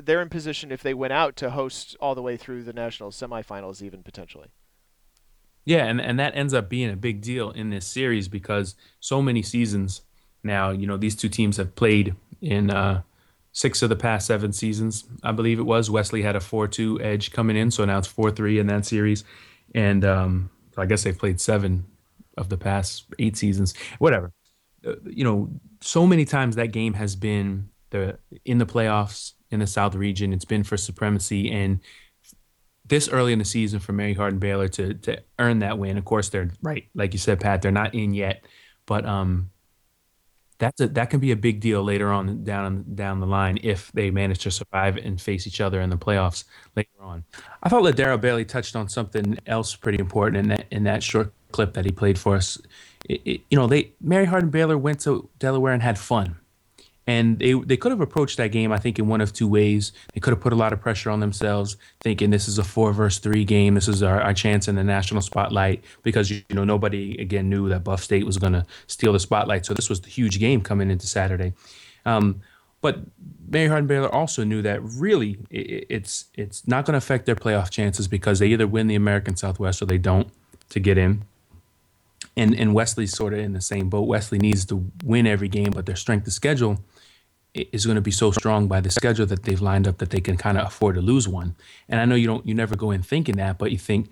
they're in position, if they went out, to host all the way through the national semifinals even potentially. Yeah, and that ends up being a big deal in this series because so many seasons now, you know, these two teams have played in 6 of the past 7 seasons, I believe it was. Wesley had a 4-2 edge coming in, so now it's 4-3 in that series. And I guess they've played 7 of the past 8 seasons, whatever. You know, so many times that game has been in the playoffs in the South region. It's been for supremacy, and this early in the season for Mary Hardin-Baylor to earn that win. Of course, they're right, like you said, Pat. They're not in yet, but that can be a big deal later on down the line if they manage to survive and face each other in the playoffs later on. I thought Ladera Bailey touched on something else pretty important in that short clip that he played for us. You know, Mary Hardin-Baylor went to Delaware and had fun, and they could have approached that game, I think, in one of two ways. They could have put a lot of pressure on themselves, thinking this is a 4-versus-3 game. This is our chance in the national spotlight, because, you know, nobody again knew that Buff State was going to steal the spotlight. So this was the huge game coming into Saturday. But Mary Hardin-Baylor also knew that really it's not going to affect their playoff chances because they either win the American Southwest or they don't to get in. And Wesley's sort of in the same boat. Wesley needs to win every game, but their strength of schedule is going to be so strong by the schedule that they've lined up that they can kind of afford to lose one. And I know you never go in thinking that, but you think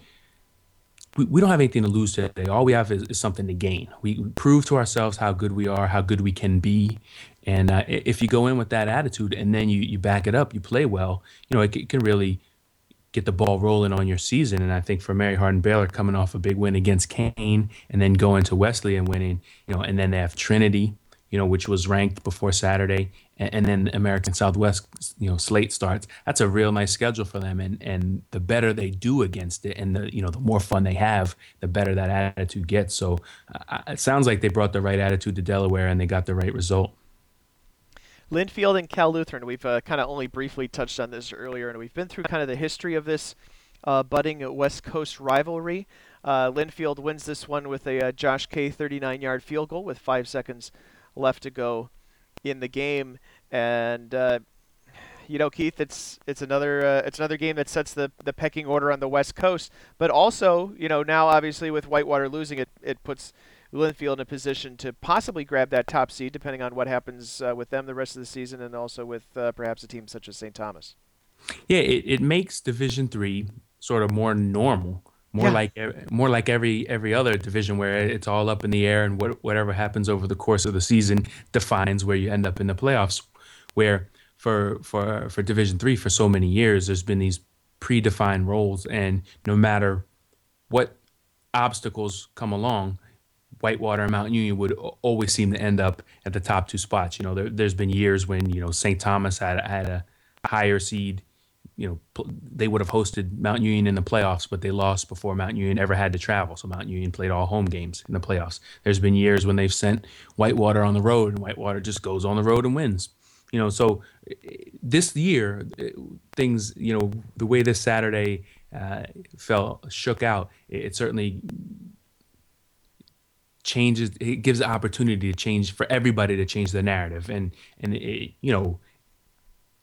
we don't have anything to lose today. All we have is something to gain. We prove to ourselves how good we are, how good we can be. And if you go in with that attitude and then you back it up, you play well, you know, it can really get the ball rolling on your season. And I think for Mary Hardin-Baylor, coming off a big win against Kane and then going to Wesley and winning, you know, and then they have Trinity, you know, which was ranked before Saturday, and then American Southwest, you know, slate starts. That's a real nice schedule for them. And the better they do against it and the, you know, the more fun they have, the better that attitude gets. So it sounds like they brought the right attitude to Delaware and they got the right result. Linfield and Cal Lutheran, we've kind of only briefly touched on this earlier, and we've been through kind of the history of this budding West Coast rivalry. Linfield wins this one with a Josh Kay 39-yard field goal with 5 seconds left to go in the game. And you know, Keith, it's another game that sets the pecking order on the West Coast. But also, you know, now obviously with Whitewater losing, it puts Linfield in a position to possibly grab that top seed, depending on what happens with them the rest of the season, and also with perhaps a team such as St. Thomas. Yeah, it makes Division III sort of more normal, more like every other division, where it's all up in the air, and whatever happens over the course of the season defines where you end up in the playoffs. Where for Division III, for so many years, there's been these predefined roles, and no matter what obstacles come along, Whitewater and Mount Union would always seem to end up at the top two spots. You know, there's been years when, you know, St. Thomas had a higher seed. You know, they would have hosted Mount Union in the playoffs, but they lost before Mount Union ever had to travel. So Mount Union played all home games in the playoffs. There's been years when they've sent Whitewater on the road, and Whitewater just goes on the road and wins. You know, so this year, things, you know, the way this Saturday shook out, it certainly changes. It gives the opportunity to change for everybody, to change the narrative, and it, you know,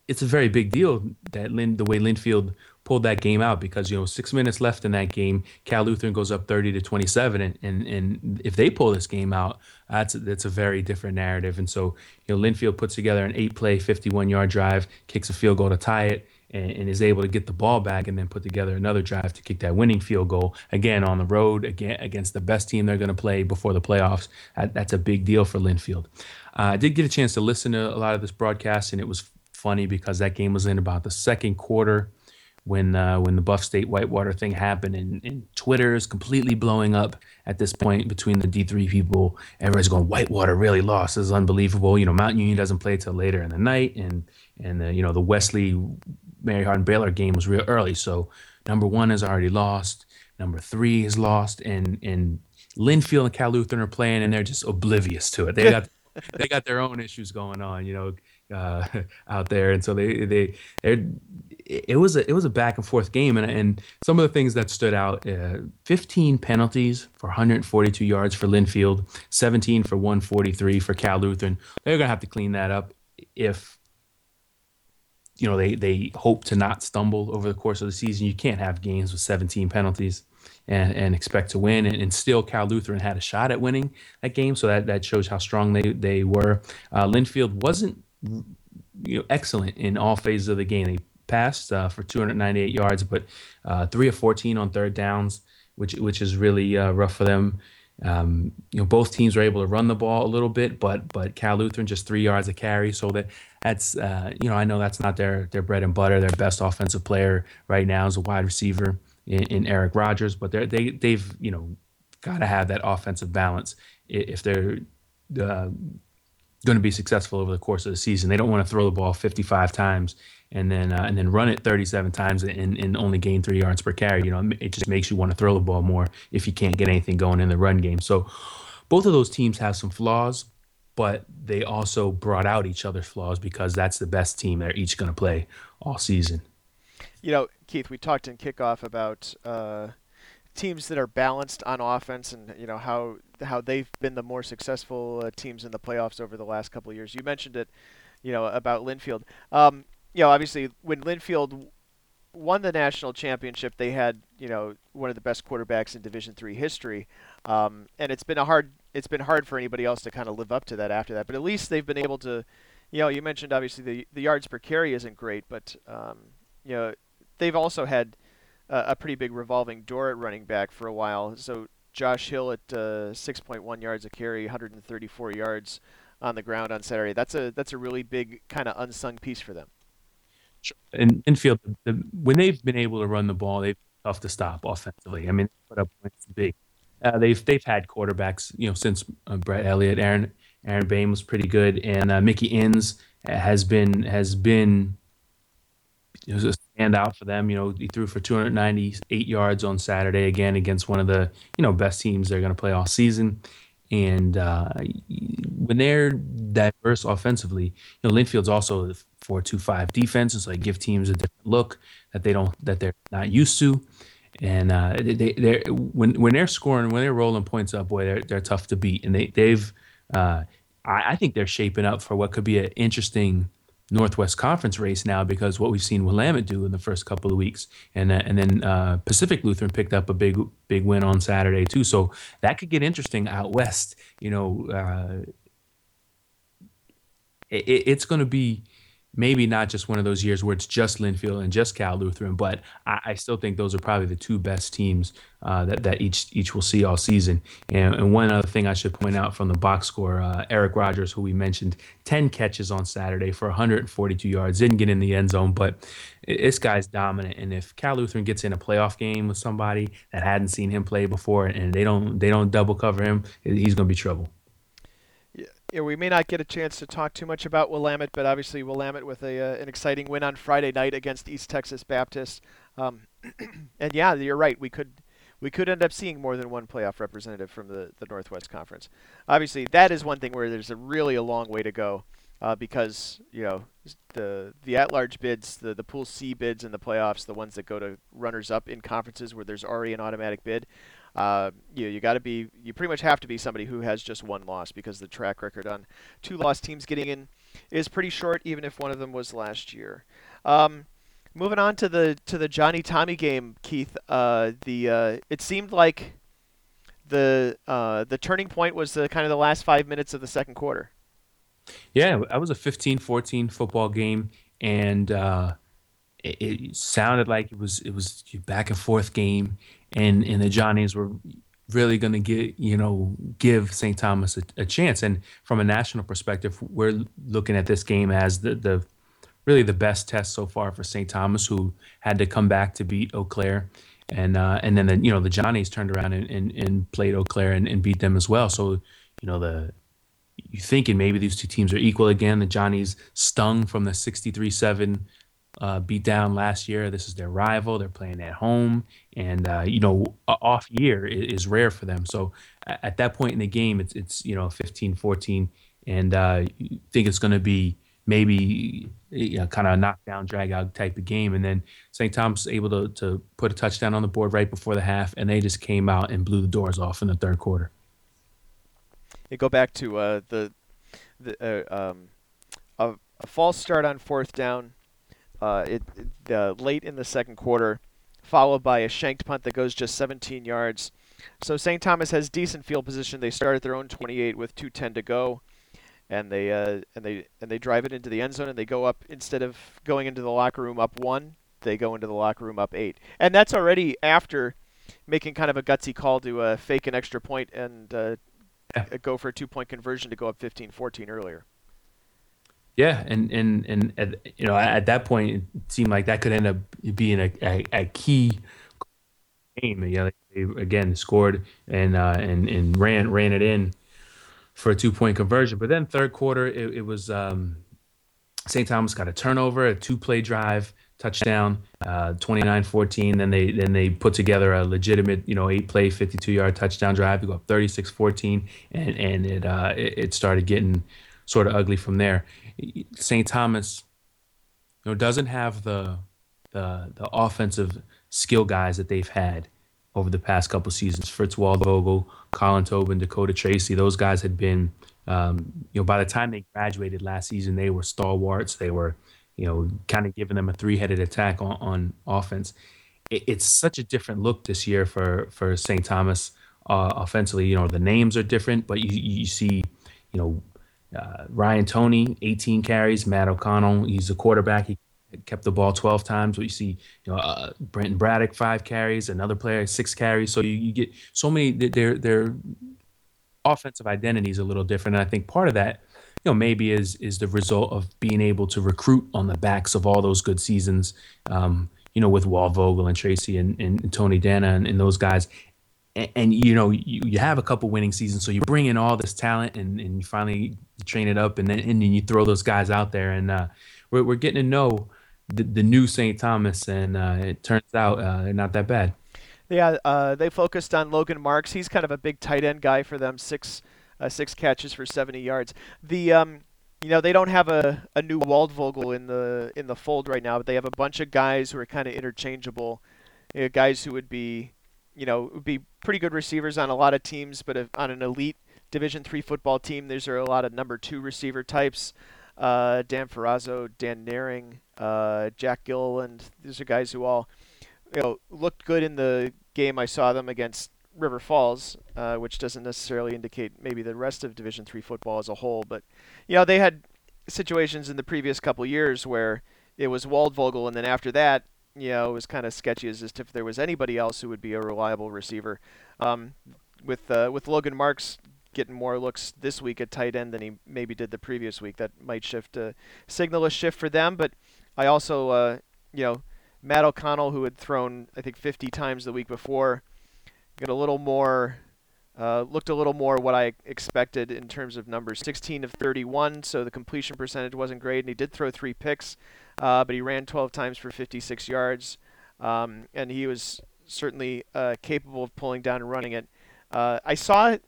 it's a very big deal that the way Linfield pulled that game out, because, you know, 6 minutes left in that game, Cal Lutheran goes up 30-27, and if they pull this game out, that's a very different narrative. And so, you know, Linfield puts together an 8-play, 51-yard drive, kicks a field goal to tie it, and is able to get the ball back, and then put together another drive to kick that winning field goal, again on the road, again against the best team they're going to play before the playoffs. That's a big deal for Linfield. I did get a chance to listen to a lot of this broadcast, and it was funny because that game was in about the second quarter when the Buff State Whitewater thing happened, and Twitter is completely blowing up at this point between the D3 people. Everyone's going, Whitewater really lost, this is unbelievable. You know, Mount Union doesn't play till later in the night, and the, you know, the Wesley Mary Hardin-Baylor game was real early, so number one is already lost, number three is lost, and Linfield and Cal Lutheran are playing, and they're just oblivious to it. They got their own issues going on, you know, out there, and so it was a back and forth game, and some of the things that stood out: 15 penalties for 142 yards for Linfield, 17 for 143 for Cal Lutheran. They're gonna have to clean that up if, you know, they hope to not stumble over the course of the season. You can't have games with 17 penalties and expect to win, and still Cal Lutheran had a shot at winning that game, so that shows how strong they were. Linfield wasn't, you know, excellent in all phases of the game. They passed for 298 yards, but 3 of 14 on third downs, which is really rough for them. You know, both teams were able to run the ball a little bit, but Cal Lutheran just 3 yards a carry, so that's you know, I know that's not their bread and butter. Their best offensive player right now is a wide receiver in Eric Rogers, but they've you know, got to have that offensive balance if they're going to be successful over the course of the season. They don't want to throw the ball 55 times and then run it 37 times and only gain 3 yards per carry. You know, it just makes you want to throw the ball more if you can't get anything going in the run game. So both of those teams have some flaws, but they also brought out each other's flaws, because that's the best team they're each going to play all season. You know, Keith, we talked in kickoff about teams that are balanced on offense, and, you know, how they've been the more successful teams in the playoffs over the last couple of years. You mentioned it, you know, about Linfield. You know, obviously when Linfield won the national championship, they had, you know, one of the best quarterbacks in Division III history, and it's been hard for anybody else to kind of live up to that after that. But at least they've been able to, you know, you mentioned obviously the yards per carry isn't great, but you know, they've also had a pretty big revolving door at running back for a while. So Josh Hill at 6.1 yards a carry, 134 yards on the ground on Saturday. That's a really big kind of unsung piece for them. Sure. And Linfield, when they've been able to run the ball, they've been tough to stop offensively. I mean, they put up points big. They've had quarterbacks, you know, since Brett Elliott. Aaron Boehm was pretty good, and Mickey Inns has been. It was a standout for them. You know, he threw for 298 yards on Saturday, again against one of the, you know, best teams they're going to play all season. And when they're diverse offensively, you know, Linfield's also a 4-2-5 defense, and so they give teams a different look that they're not used to. And when they're scoring, when they're rolling points up, boy, they're tough to beat. And they've I think they're shaping up for what could be an interesting Northwest Conference race now because what we've seen Willamette do in the first couple of weeks. And then Pacific Lutheran picked up a big win on Saturday too. So that could get interesting out west. You know, it's going to be maybe not just one of those years where it's just Linfield and just Cal Lutheran, but I still think those are probably the two best teams that each will see all season. And one other thing I should point out from the box score, Eric Rogers, who we mentioned, 10 catches on Saturday for 142 yards, didn't get in the end zone, but this guy's dominant. And if Cal Lutheran gets in a playoff game with somebody that hadn't seen him play before and they don't double cover him, he's going to be trouble. Yeah, we may not get a chance to talk too much about Willamette, but obviously Willamette with an exciting win on Friday night against East Texas Baptist. And yeah, you're right. We could end up seeing more than one playoff representative from the Northwest Conference. Obviously, that is one thing where there's a long way to go because, you know, the at-large bids, the Pool C bids in the playoffs, the ones that go to runners-up in conferences where there's already an automatic bid, you pretty much have to be somebody who has just one loss because the track record on two-loss teams getting in is pretty short, even if one of them was last year. Moving on to the Johnny Tommy game, Keith. It seemed like the turning point was the last 5 minutes of the second quarter. Yeah, that was a 15-14 football game, and it sounded like it was a back and forth game. And the Johnnies were really going to give St. Thomas a chance. And from a national perspective, we're looking at this game as the really the best test so far for St. Thomas, who had to come back to beat Eau Claire. And then the Johnnies turned around and played Eau Claire and beat them as well. So, you're thinking maybe these two teams are equal again. The Johnnies stung from the 63-7 beat down last year. This is their rival. They're playing at home, and off year is rare for them. So at that point in the game, it's 15-14, and you think it's going to be maybe kind of a knockdown, drag out type of game. And then St. Thomas able to put a touchdown on the board right before the half, and they just came out and blew the doors off in the third quarter. You go back to a false start on fourth down. Late in the second quarter, followed by a shanked punt that goes just 17 yards. So St. Thomas has decent field position. They start at their own 28 with 2:10 to go, and they drive it into the end zone, and they go up instead of going into the locker room up 1, they go into the locker room up 8, and that's already after making kind of a gutsy call to fake an extra point and go for a 2-point conversion to go up 15-14 earlier. Yeah, and at that point, it seemed like that could end up being a key game. They again scored and ran it in for a 2-point conversion. But then third quarter, it was St. Thomas got a turnover, a 2-play drive, touchdown, 29-14. Then they put together a legitimate 8-play, 52-yard touchdown drive to go up 36-14, and it started getting sort of ugly from there. St. Thomas, doesn't have the offensive skill guys that they've had over the past couple seasons. Fritz Waldvogel, Colin Tobin, Dakota Tracy, those guys had been, by the time they graduated last season, they were stalwarts. They were, kind of giving them a three-headed attack on offense. It's such a different look this year for St. Thomas offensively. The names are different, but you see, Ryan Toney, 18 carries. Matt O'Connell, he's a quarterback. He kept the ball 12 times. But you see, Brenton Braddock, 5 carries. Another player, 6 carries. So you get so many. Their offensive identity is a little different. And I think part of that, maybe is the result of being able to recruit on the backs of all those good seasons. With Waldvogel and Tracy and Tony Dana and those guys. And you have a couple winning seasons, so you bring in all this talent and you finally train it up, and then you throw those guys out there. And we're getting to know the new St. Thomas, and it turns out they're not that bad. Yeah, they focused on Logan Marks. He's kind of a big tight end guy for them, six catches for 70 yards. They don't have a new Waldvogel in the fold right now, but they have a bunch of guys who are kind of interchangeable, guys who would be would be pretty good receivers on a lot of teams, but on an elite Division III football team, these are a lot of number 2 receiver types. Dan Ferrazzo, Dan Nehring, Jack Gilliland. These are guys who all, you know, looked good in the game. I saw them against River Falls, which doesn't necessarily indicate maybe the rest of Division III football as a whole. But, you know, they had situations in the previous couple years where it was Waldvogel, and then after that, you know, it was kind of sketchy as if there was anybody else who would be a reliable receiver. With Logan Marks getting more looks this week at tight end than he maybe did the previous week, that might signal a shift for them. But I also, you know, Matt O'Connell, who had thrown, I think, 50 times the week before, looked a little more what I expected in terms of numbers. 16 of 31, so the completion percentage wasn't great, and he did throw 3 picks, but he ran 12 times for 56 yards, and he was certainly capable of pulling down and running it. I saw it,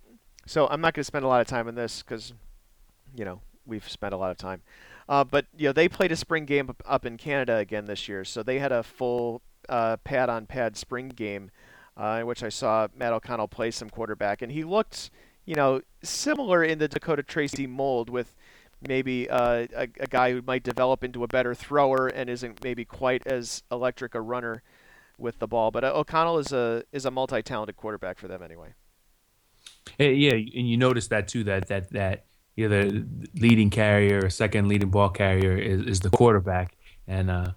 so I'm not going to spend a lot of time on this because, you know, we've spent a lot of time. But, you know, they played a spring game up in Canada again this year, so they had a full pad-on-pad spring game, in which I saw Matt O'Connell play some quarterback. And he looked, you know, similar in the Dakota Tracy mold with maybe a guy who might develop into a better thrower and isn't maybe quite as electric a runner with the ball. But O'Connell is a multi-talented quarterback for them anyway. Yeah, and you notice that too, that either leading carrier or second leading ball carrier is the quarterback. And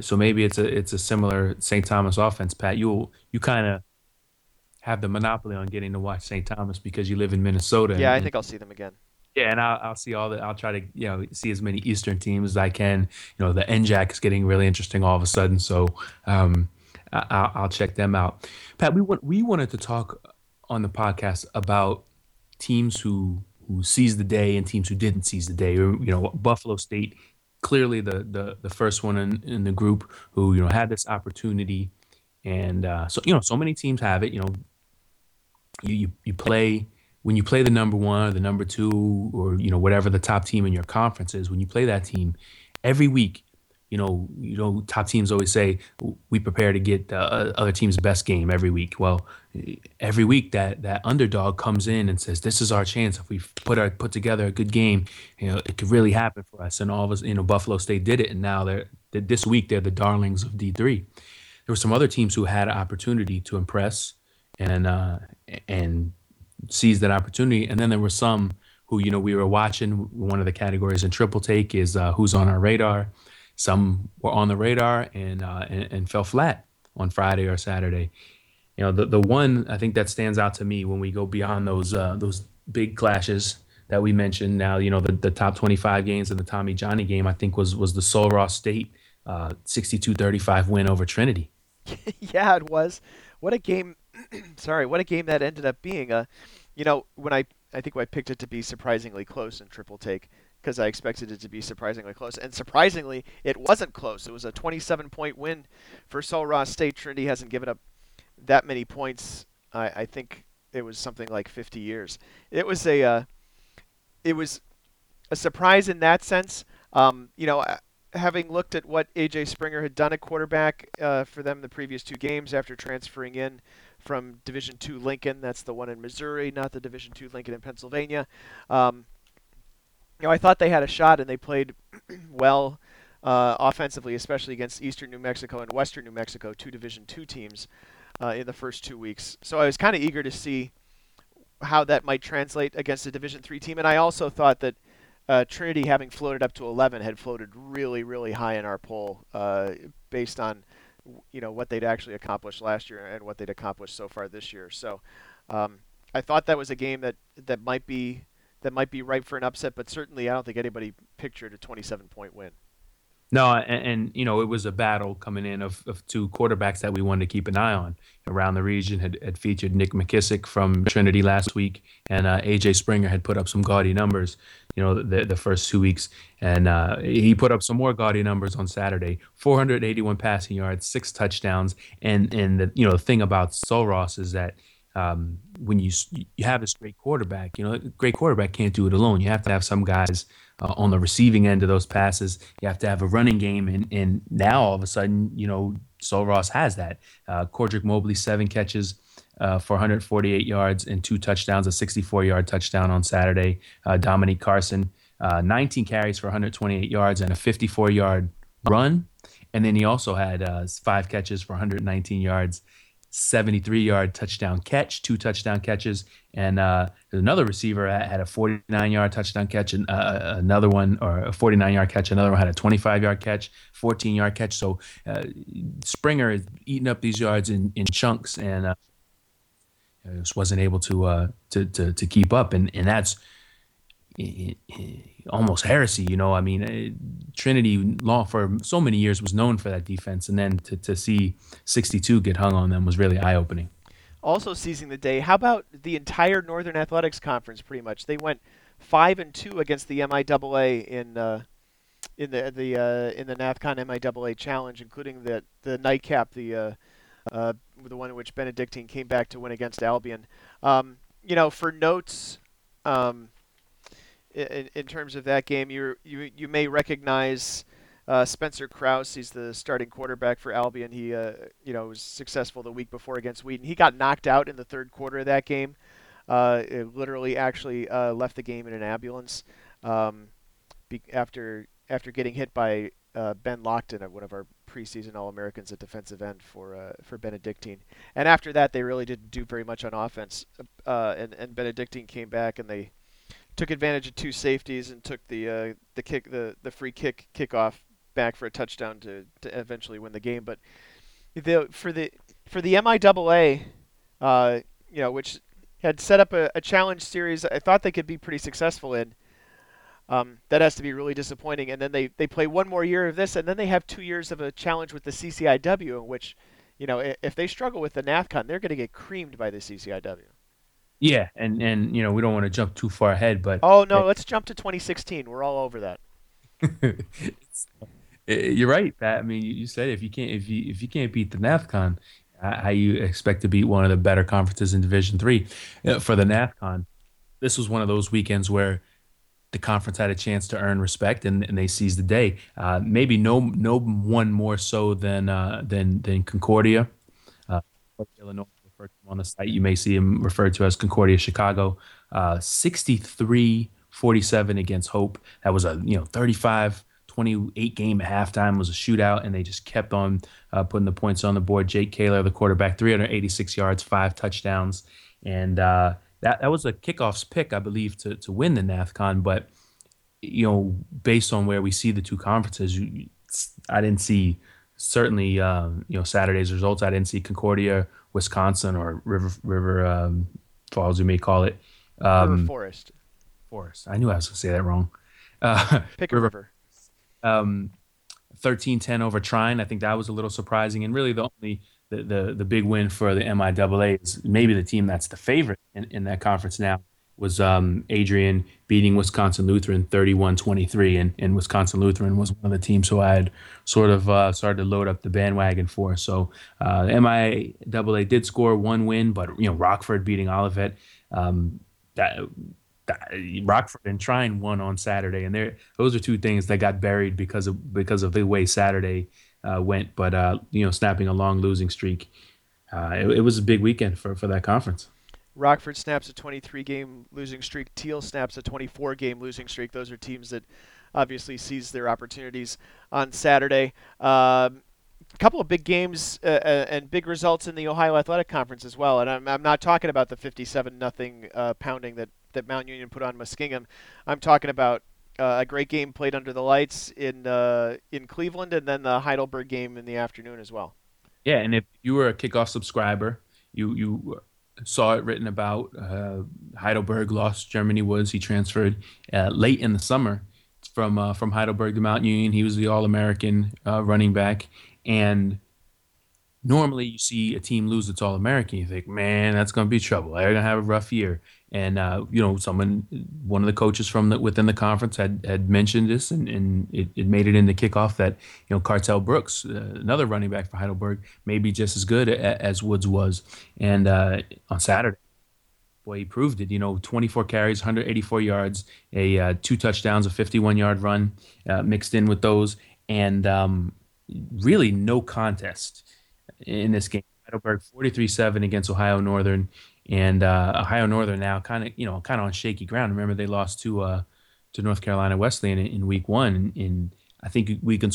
so maybe it's a similar St. Thomas offense, Pat. You kind of have the monopoly on getting to watch St. Thomas because you live in Minnesota. Yeah, I think I'll see them again. Yeah, and I'll see I'll try to, you know, see as many Eastern teams as I can. You know, the NJAC is getting really interesting all of a sudden, so I'll check them out. Pat, we wanted to talk on the podcast about teams who seized the day and teams who didn't seize the day. You know, Buffalo State, clearly the first one in the group who, you know, had this opportunity, and so, you know, so many teams have it. You know, you play, when you play the number one or the number two, or, you know, whatever the top team in your conference is, when you play that team every week, you know top teams always say we prepare to get other teams' best game every week. Well, every week that underdog comes in and says, this is our chance. If we put together a good game, you know, it could really happen for us. And all of us, you know, Buffalo State did it, and now this week they're the darlings of D3. There were some other teams who had an opportunity to impress and seize that opportunity, and then there were some who, you know, we were watching. One of the categories in Triple Take is who's on our radar. Some were on the radar and fell flat on Friday or Saturday. You know, the one I think that stands out to me when we go beyond those big clashes that we mentioned. Now, you know, the top 25 games in the Tommy Johnny game, I think was the Sol Ross State 62-35 win over Trinity. Yeah, it was. What a game! Sorry, what a game that ended up being. You know, when I think I picked it to be surprisingly close in Triple Take, because I expected it to be surprisingly close. And surprisingly, it wasn't close. It was a 27-point win for Sol Ross State. Trinity hasn't given up that many points. I think it was something like 50 years. It was a surprise in that sense. You know, having looked at what A.J. Springer had done at quarterback for them the previous 2 games after transferring in from Division II Lincoln. That's the one in Missouri, not the Division II Lincoln in Pennsylvania. You know, I thought they had a shot, and they played well offensively, especially against Eastern New Mexico and Western New Mexico, 2 Division II teams, in the first 2 weeks. So I was kind of eager to see how that might translate against a Division III team. And I also thought that Trinity, having floated up to 11, had floated really, really high in our poll based on, you know, what they'd actually accomplished last year and what they'd accomplished so far this year. So I thought that was a game that might be – that might be ripe for an upset, but certainly I don't think anybody pictured a 27-point win. No, and you know, it was a battle coming in of 2 quarterbacks that we wanted to keep an eye on. Around the Region had featured Nick McKissick from Trinity last week, and A.J. Springer had put up some gaudy numbers, you know, the first 2 weeks. And he put up some more gaudy numbers on Saturday, 481 passing yards, 6 touchdowns. And the, you know, the thing about Sol Ross is that, when you have this great quarterback, you know, a great quarterback can't do it alone. You have to have some guys on the receiving end of those passes. You have to have a running game, and now all of a sudden, you know, Sol Ross has that. Cordrick Mobley, 7 catches for 148 yards and 2 touchdowns, a 64-yard touchdown on Saturday. Dominique Carson, 19 carries for 128 yards and a 54-yard run. And then he also had 5 catches for 119 yards, 73-yard touchdown catch, 2 touchdown catches, and another receiver had a 49-yard touchdown catch, and another one, or a 49-yard catch, another one had a 25-yard catch, 14-yard catch. So Springer is eating up these yards in chunks, and just wasn't able to keep up, and that's almost heresy, you know. I mean, Trinity law for so many years was known for that defense, and then to see 62 get hung on them was really eye-opening. Also seizing the day, how about the entire Northern Athletics Conference? Pretty much, they went 5-2 against the MIAA in the NAFCON MIAA Challenge, including the nightcap, the one in which Benedictine came back to win against Albion. You know, for notes. In terms of that game, you may recognize Spencer Krause. He's the starting quarterback for Albion. He was successful the week before against Wheaton. He got knocked out in the third quarter of that game. It literally actually left the game in an ambulance after getting hit by Ben Lockton, one of our preseason All-Americans at defensive end for Benedictine. And after that, they really didn't do very much on offense. And Benedictine came back and they took advantage of 2 safeties and took the free kick kickoff back for a touchdown to eventually win the game. But for the MIAA, which had set up a challenge series, I thought they could be pretty successful in. That has to be really disappointing. And then they play one more year of this, and then they have 2 years of a challenge with the CCIW, in which, you know, if they struggle with the NAFCON, they're going to get creamed by the CCIW. Yeah, and you know, we don't want to jump too far ahead, but let's jump to 2016. We're all over that. You're right, Pat. I mean, you said if you can't beat the NAFCON, how you expect to beat one of the better conferences in Division III? For the NAFCON, this was one of those weekends where the conference had a chance to earn respect, and they seized the day. Maybe no one more so than Concordia, Illinois. On the site, you may see him referred to as Concordia Chicago. 63-47 against Hope. That was a 35-28 game at halftime. Was a shootout, and they just kept on putting the points on the board. Jake Kaler, the quarterback, 386 yards, 5 touchdowns, and that was a kickoffs pick, I believe, to win the NAFCON. But you know, based on where we see the two conferences, I didn't see certainly Saturday's results. I didn't see Concordia, Wisconsin, or River Falls, you may call it. River Forest. Forest. I knew I was going to say that wrong. Pick a river. 13-10 over Trine. I think that was a little surprising. And really the only the big win for the MIAA is maybe the team that's the favorite in that conference now was Adrian beating Wisconsin Lutheran 31-23. And Wisconsin Lutheran was one of the teams who I had sort of started to load up the bandwagon for. So the MIAA did score one win, but, you know, Rockford beating Olivet. Rockford and Trine won on Saturday. And those are two things that got buried because of the way Saturday went. But, snapping a long losing streak, it was a big weekend for that conference. Rockford snaps a 23-game losing streak. Teal snaps a 24-game losing streak. Those are teams that obviously seized their opportunities on Saturday. A couple of big games and big results in the Ohio Athletic Conference as well. And I'm not talking about the 57-0 pounding that Mount Union put on Muskingum. I'm talking about a great game played under the lights in Cleveland, and then the Heidelberg game in the afternoon as well. Yeah, and if you were a kickoff subscriber, you saw it written about. Heidelberg lost Germany Woods. He transferred late in the summer from Heidelberg to Mount Union. He was the All-American running back. And normally you see a team lose its All-American. You think, man, that's going to be trouble. They're going to have a rough year. And, one of the coaches within the conference had mentioned this, and it made it into kickoff that, you know, Cartel Brooks, another running back for Heidelberg, may be just as good as Woods was. And on Saturday, boy, he proved it. You know, 24 carries, 184 yards, 2 touchdowns, a 51-yard run mixed in with those, and really no contest in this game. Heidelberg 43-7 against Ohio Northern. And Ohio Northern now kind of on shaky ground. Remember, they lost to to North Carolina Wesleyan in week one. And I think we could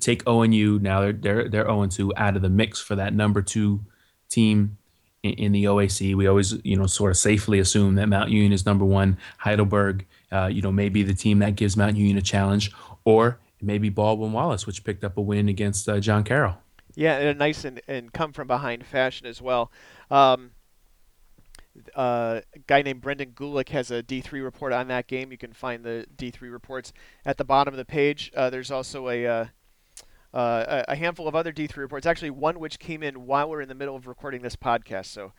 take ONU now, they're 0-2, out of the mix for that number two team in the OAC. We always, sort of safely assume that Mount Union is number one. Heidelberg, maybe the team that gives Mount Union a challenge, or maybe Baldwin Wallace, which picked up a win against John Carroll. Yeah, in a nice and come from behind fashion as well. A guy named Brendan Gulick has a D3 report on that game. You can find the D3 reports at the bottom of the page. There's also a handful of other D3 reports, actually one which came in while we're in the middle of recording this podcast. So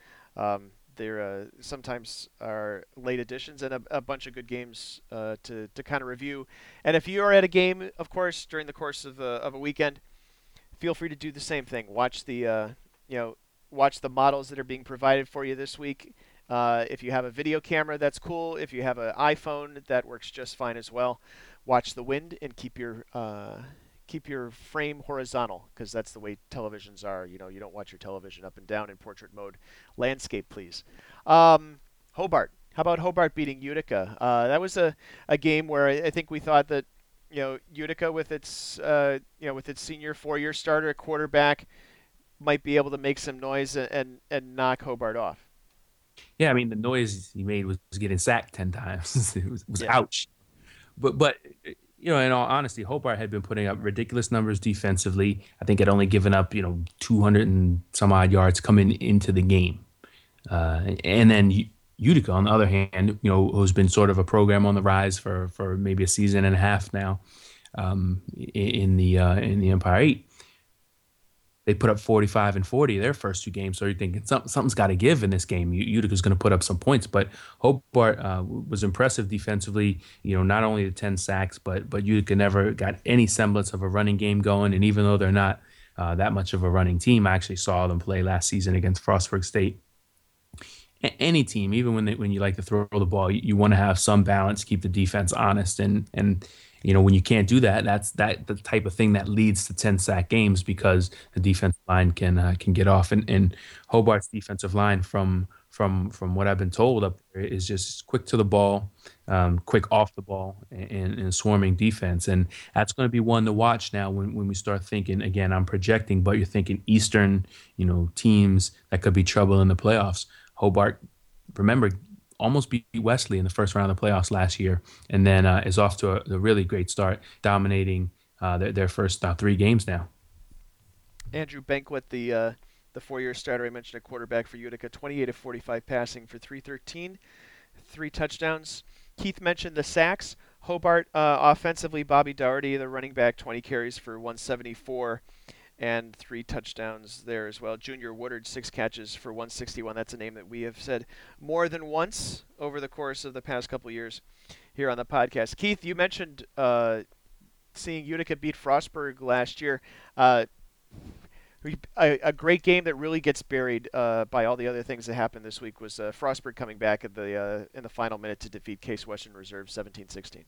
there sometimes are late additions and a bunch of good games to kind of review. And if you are at a game, of course, during the course of a weekend, feel free to do the same thing. Watch the watch the models that are being provided for you this week. If you have a video camera, that's cool. If you have an iPhone, that works just fine as well. Watch the wind and keep your frame horizontal, because that's the way televisions are. You don't watch your television up and down in portrait mode. Landscape, please. Hobart. How about Hobart beating Utica? That was a game where I think we thought that Utica with its with its senior four-year starter at quarterback might be able to make some noise and knock Hobart off. Yeah, I mean, the noise he made was getting sacked 10 times. It was ouch. But in all honesty, Hobart had been putting up ridiculous numbers defensively. I think had only given up 200 and some odd yards coming into the game. And then Utica, on the other hand, who's been sort of a program on the rise for maybe a season and a half now, in the Empire 8. They put up 45 and 40 their first two games, so you're thinking something's got to give in this game. Utica's going to put up some points, but Hobart was impressive defensively. Not only the 10 sacks, but Utica never got any semblance of a running game going. And even though they're not that much of a running team, I actually saw them play last season against Frostburg State. Any team, even when you like to throw the ball, you want to have some balance, keep the defense honest, and when you can't do that, that's the type of thing that leads to 10-sack games, because the defensive line can get off. And Hobart's defensive line, from what I've been told up there, is just quick to the ball, quick off the ball, and swarming defense. And that's going to be one to watch now when we start thinking, again, I'm projecting, but you're thinking Eastern, teams that could be trouble in the playoffs. Hobart, remember, almost beat Wesley in the first round of the playoffs last year, and then is off to a really great start, dominating their first three games now. Andrew Banquet, the four-year starter I mentioned, a quarterback for Utica, 28 of 45 passing for 313, 3 touchdowns. Keith mentioned the sacks. Hobart, offensively, Bobby Daugherty, the running back, 20 carries for 174. And 3 touchdowns there as well. Junior Woodard, 6 catches for 161. That's a name that we have said more than once over the course of the past couple of years here on the podcast. Keith, you mentioned seeing Utica beat Frostburg last year. A great game that really gets buried by all the other things that happened this week was Frostburg coming back at in the final minute to defeat Case Western Reserve 17-16.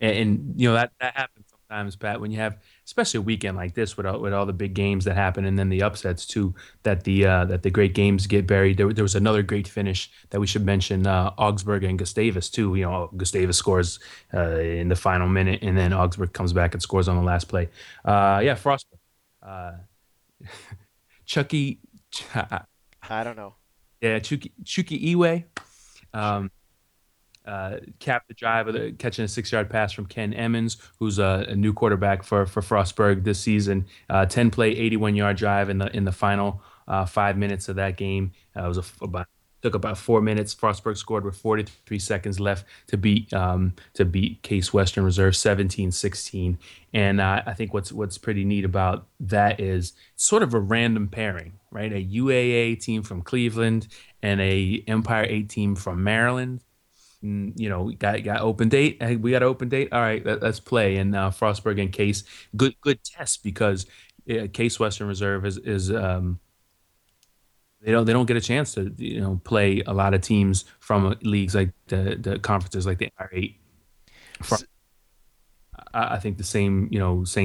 And that happens sometimes, Pat, when you have, especially a weekend like this with all the big games that happen, and then the upsets too, that the great games get buried. There was another great finish that we should mention, Augsburg and Gustavus too. Gustavus scores in the final minute, and then Augsburg comes back and scores on the last play. Frostburg. Chucky. I don't know. Yeah, Chucky Iwe. Capped the drive with catching a 6-yard pass from Ken Emmons, who's a new quarterback for Frostburg this season. 10-play, 81-yard drive in the final 5 minutes of that game. It was took about 4 minutes. Frostburg scored with 43 seconds left to beat Case Western Reserve 17-16. And I think what's pretty neat about that is sort of a random pairing, right? A UAA team from Cleveland and a Empire 8 team from Maryland. We got open date. Hey, we got an open date. All right, let's play. And Frostburg and Case, good test, because Case Western Reserve is they don't get a chance to play a lot of teams from leagues like the conferences like the R8. I think the same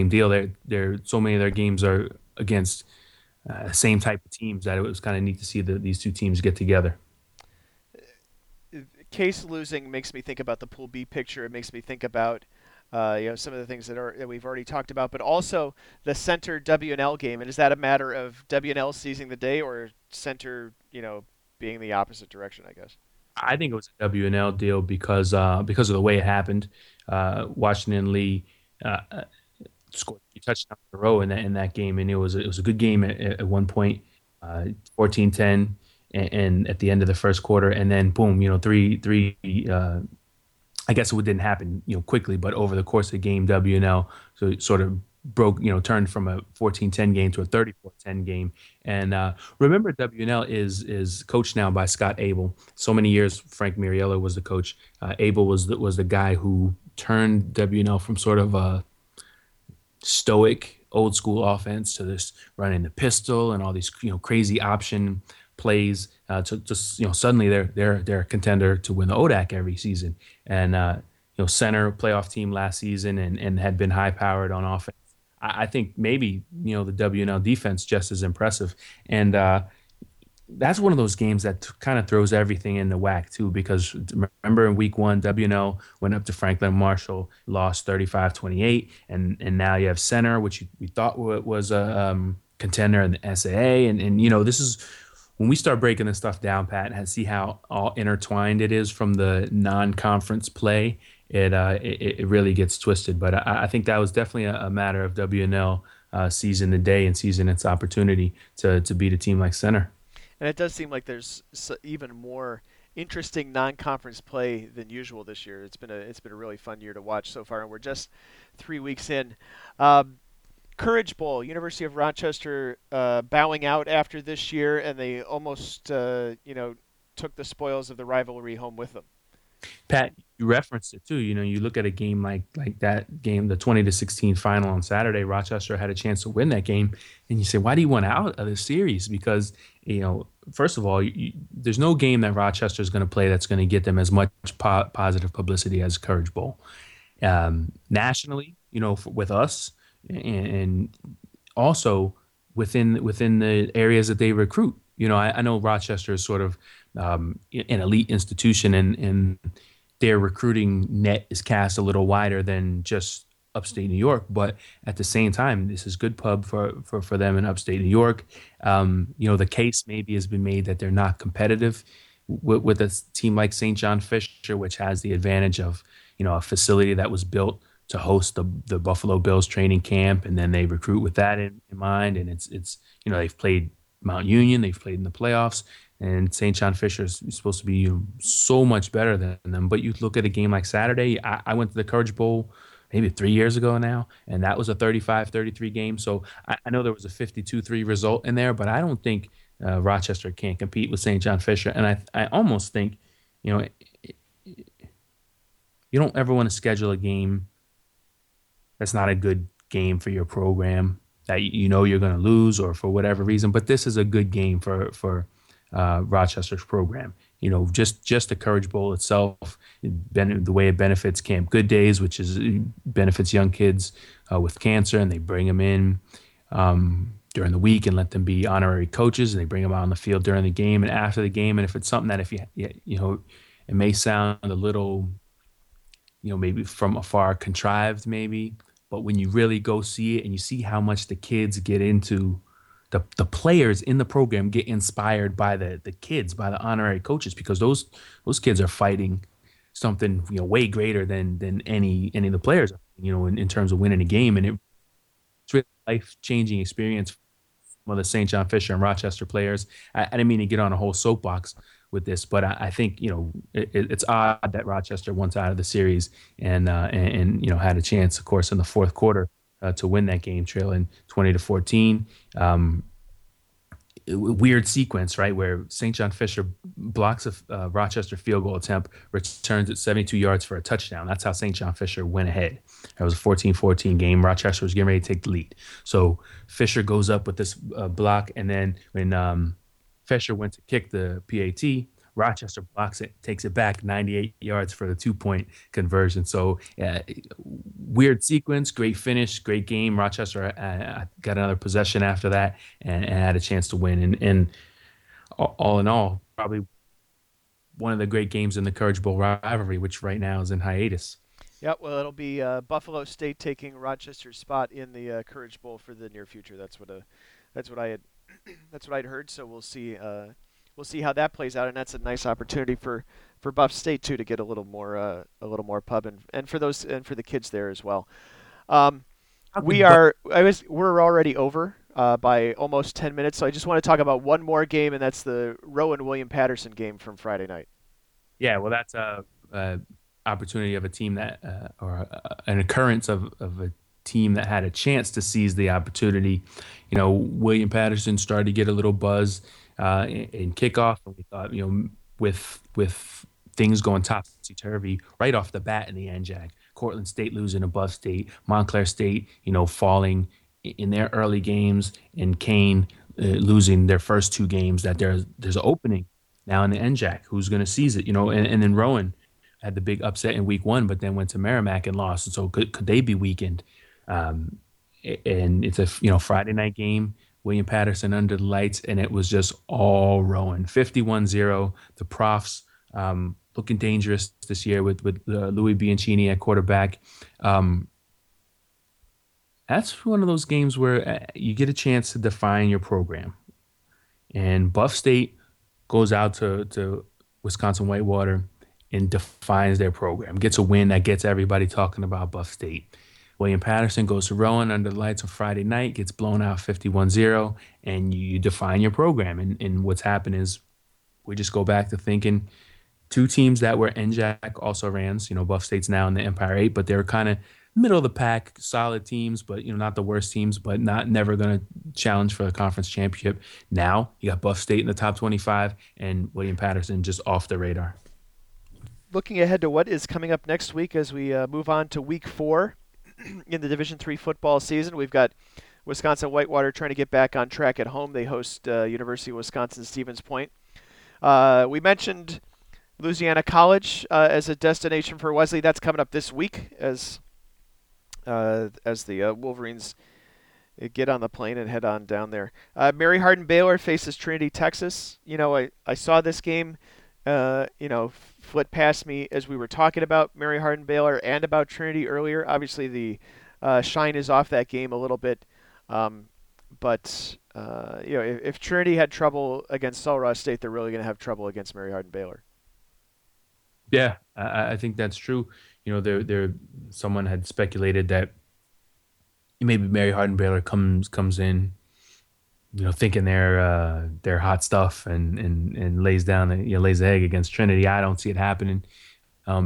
deal. There so many of their games are against same type of teams that it was kind of neat to see these two teams get together. Case losing makes me think about the Pool B picture. It makes me think about some of the things that we've already talked about, but also the Center W&L game. And is that a matter of W&L seizing the day or Center, being the opposite direction? I guess. I think it was a W&L deal because of the way it happened. Washington Lee scored 2 touchdowns in a row in that game, and it was a good game at one point, 14-10, and at the end of the first quarter, and then boom, three. I guess it didn't happen, quickly, but over the course of the game, W&L so it sort of broke, turned from a 14-10 game to a 34-10 game. And remember, W&L is coached now by Scott Abel. So many years, Frank Mariello was the coach. Abel was the guy who turned W&L from sort of a stoic, old school offense to this running the pistol and all these crazy option plays. To just suddenly they're a contender to win the ODAC every season, and Center playoff team last season and had been high powered on offense. I think maybe the W&L defense just as impressive, and that's one of those games that kind of throws everything into whack too. Because remember in week one, W&L went up to Franklin Marshall, lost 35-28, and now you have Center, which we thought was a contender in the SAA, and this is. When we start breaking this stuff down, Pat, and see how all intertwined it is from the non-conference play, it really gets twisted. But I think that was definitely a matter of W&L seizing the day and seizing its opportunity to beat a team like Center. And it does seem like there's even more interesting non-conference play than usual this year. It's been a really fun year to watch so far, and we're just 3 weeks in. Courage Bowl, University of Rochester bowing out after this year, and they almost, took the spoils of the rivalry home with them. Pat, you referenced it too. You look at a game like that game, the 20-16 final on Saturday. Rochester had a chance to win that game, and you say, why do you want out of the series? Because first of all, there's no game that Rochester is going to play that's going to get them as much positive publicity as Courage Bowl. Nationally, with us. And also within the areas that they recruit. I know Rochester is sort of an elite institution, and their recruiting net is cast a little wider than just upstate New York. But at the same time, this is good pub for them in upstate New York. The case maybe has been made that they're not competitive with a team like St. John Fisher, which has the advantage of a facility that was built to host the Buffalo Bills training camp, and then they recruit with that in mind. And it's they've played Mount Union, they've played in the playoffs, and St. John Fisher is supposed to be so much better than them. But you look at a game like Saturday. I went to the Courage Bowl maybe 3 years ago now, and that was a 35-33 game. So I know there was a 52-3 result in there, but I don't think Rochester can't compete with St. John Fisher. And I almost think you don't ever want to schedule a game that's not a good game for your program that you're going to lose or for whatever reason. But this is a good game for Rochester's program. Just the Courage Bowl itself, the way it benefits Camp Good Days, which benefits young kids with cancer, and they bring them in during the week and let them be honorary coaches, and they bring them out on the field during the game and after the game. And if it's something that it may sound a little maybe from afar contrived maybe. But when you really go see it and you see how much the kids get into, the players in the program get inspired by the kids, by the honorary coaches, because those kids are fighting something way greater than any of the players in terms of winning a game. And it's really a life-changing experience for some of the St. John Fisher and Rochester players. I didn't mean to get on a whole soapbox with this, but I think it's odd that Rochester went out of the series and had a chance, of course, in the fourth quarter to win that game, trailing 20-14. Weird sequence, right, where St. John Fisher blocks a Rochester field goal attempt, returns it 72 yards for a touchdown. That's how St. John Fisher went ahead. That was a 14-14 game. Rochester was getting ready to take the lead, so Fisher goes up with this block, and then when Fisher went to kick the PAT, Rochester blocks it, takes it back 98 yards for the two-point conversion. So weird sequence, great finish, great game. Rochester got another possession after that and had a chance to win. And all in all, probably one of the great games in the Courage Bowl rivalry, which right now is in hiatus. Yeah, well, it'll be Buffalo State taking Rochester's spot in the Courage Bowl for the near future. That's what I'd heard. So we'll see how that plays out, and that's a nice opportunity for Buff State too to get a little more pub and for those and for the kids there as well. We're already over by almost 10 minutes, so I just want to talk about one more game, and that's the Rowan William Paterson game from Friday night. Yeah, well, that's a opportunity of a team that an occurrence of a team that had a chance to seize the opportunity. You know, William Paterson started to get a little buzz in kickoff, and we thought, you know, with things going topsy-turvy right off the bat in the NJAC. Cortland State losing to Buff State, Montclair State, you know, falling in their early games, and Kane losing their first two games, that there's an opening now in the NJAC. Who's going to seize it? You know, and then Rowan had the big upset in week one, but then went to Merrimack and lost. And so could they be weakened? And it's a, you know, Friday night game, William Paterson under the lights, and it was just all Rowan. 51-0, the Profs, looking dangerous this year with Louis Bianchini at quarterback. That's one of those games where you get a chance to define your program. And Buff State goes out to Wisconsin-Whitewater and defines their program, gets a win that gets everybody talking about Buff State. William Paterson goes to Rowan under the lights on Friday night, gets blown out 51-0, and you define your program. And what's happened is we just go back to thinking two teams that were NJAC also rans. You know, Buff State's now in the Empire 8, but they were kind of middle of the pack, solid teams, but, you know, not the worst teams, but never going to challenge for a conference championship. Now you got Buff State in the top 25 and William Paterson just off the radar. Looking ahead to what is coming up next week as we move on to week 4 in the Division III football season, we've got Wisconsin-Whitewater trying to get back on track at home. They host University of Wisconsin-Stevens Point. We mentioned Louisiana College as a destination for Wesley. That's coming up this week as the Wolverines get on the plane and head on down there. Mary Hardin-Baylor faces Trinity, Texas. You know, I saw this game, you know, flit past me as we were talking about Mary Hardin-Baylor and about Trinity earlier. Obviously, the shine is off that game a little bit. But you know, if Trinity had trouble against Sol Ross State, they're really going to have trouble against Mary Hardin-Baylor. Yeah, I think that's true. You know, someone had speculated that maybe Mary Hardin-Baylor comes in, you know, thinking they're hot stuff and lays the egg against Trinity. I don't see it happening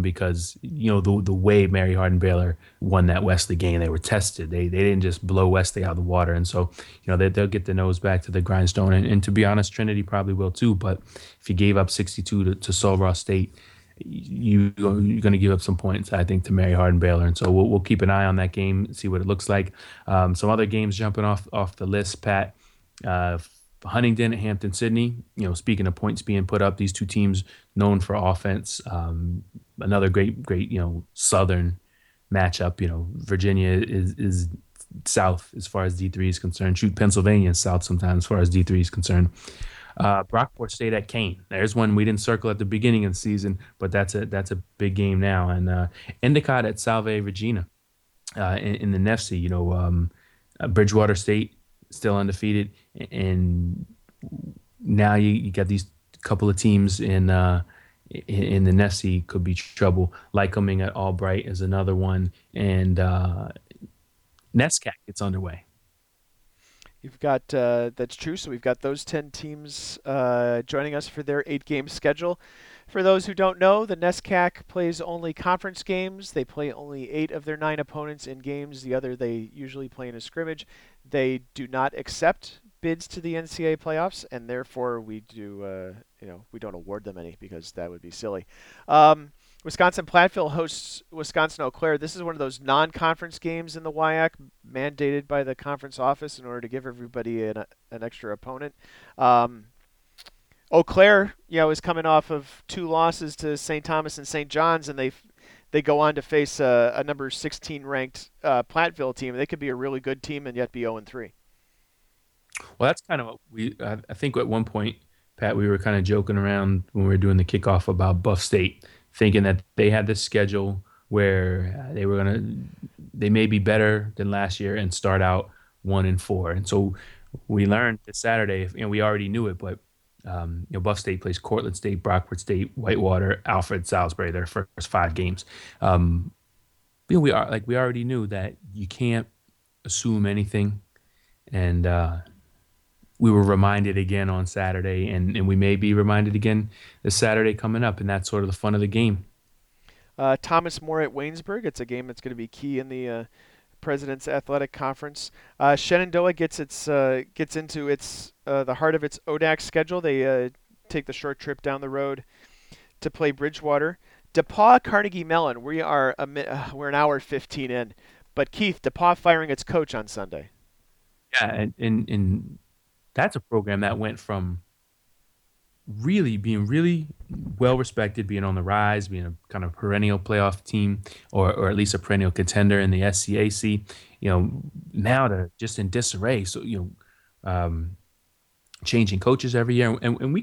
because, you know, the way Mary Hardin-Baylor won that Wesley game, they were tested. They didn't just blow Wesley out of the water, and so, you know, they'll get their nose back to the grindstone. And to be honest, Trinity probably will too. But if you gave up 62 to Sol Ross State, You're going to give up some points, I think, to Mary Hardin-Baylor. And so we'll keep an eye on that game, see what it looks like. Some other games jumping off the list, Pat. Huntingdon at Hampton-Sydney. You know, speaking of points being put up, these two teams known for offense. Another great, you know, Southern matchup. You know, Virginia is south as far as D3 is concerned. Shoot, Pennsylvania is south sometimes as far as D3 is concerned. Brockport State at Kane. There's one we didn't circle at the beginning of the season, but that's a big game now. And Endicott at Salve Regina in the NEFC. You know, Bridgewater State still undefeated, and now you got these couple of teams in the NEFC could be trouble. Lycoming at Albright is another one, and NESCAC gets underway. You've got that's true. So we've got those 10 teams joining us for their 8-game schedule. For those who don't know, the NESCAC plays only conference games. They play only 8 of their 9 opponents in games. The other they usually play in a scrimmage. They do not accept bids to the NCAA playoffs, and therefore we do. You know, we don't award them any because that would be silly. Wisconsin Platteville hosts Wisconsin Eau Claire. This is one of those non-conference games in the WIAC mandated by the conference office in order to give everybody an extra opponent. Eau Claire, you know, is coming off of 2 losses to St. Thomas and St. John's, and they go on to face a number 16 ranked Platteville team. They could be a really good team and yet be 0-3. Well, that's kind of what I think at one point, Pat, we were kind of joking around when we were doing the kickoff about Buff State, thinking that they had this schedule where they were they may be better than last year and start out 1-4. And so we learned this Saturday, we already knew it, but Buff State plays Cortland State, Brockport State, Whitewater, Alfred, Salisbury, their first 5 games. We already knew that you can't assume anything, and we were reminded again on Saturday, and we may be reminded again this Saturday coming up, and that's sort of the fun of the game. Thomas More at Waynesburg. It's a game that's going to be key in the President's Athletic Conference. Shenandoah gets into the heart of its ODAC schedule. They take the short trip down the road to play Bridgewater. DePauw Carnegie Mellon. We are we're an hour 15 in, but Keith, DePauw firing its coach on Sunday. Yeah, and that's a program that went from really being really well respected, being on the rise, being a kind of perennial playoff team, or at least a perennial contender in the SCAC, now they're just in disarray. So, changing coaches every year. And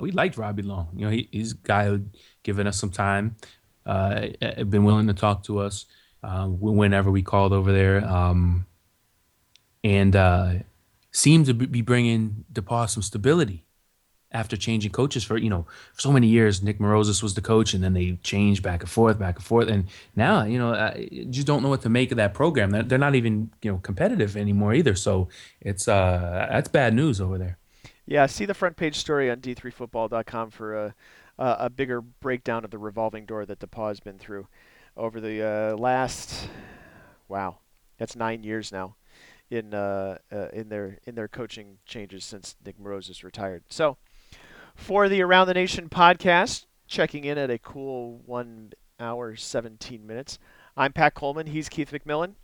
we liked Robbie Long. He's a guy who's given us some time, been willing to talk to us whenever we called over there. And seems to be bringing DePauw some stability after changing coaches for, for so many years. Nick Morozis was the coach, and then they changed back and forth. And now, you just don't know what to make of that program. They're not even, competitive anymore either. So it's that's bad news over there. Yeah, see the front page story on d3football.com for a bigger breakdown of the revolving door that DePauw has been through over the last, wow, that's 9 years now in their coaching changes since Nick Morozis retired. So, for the Around the Nation podcast, checking in at a cool 1 hour, 17 minutes. I'm Pat Coleman. He's Keith McMillan.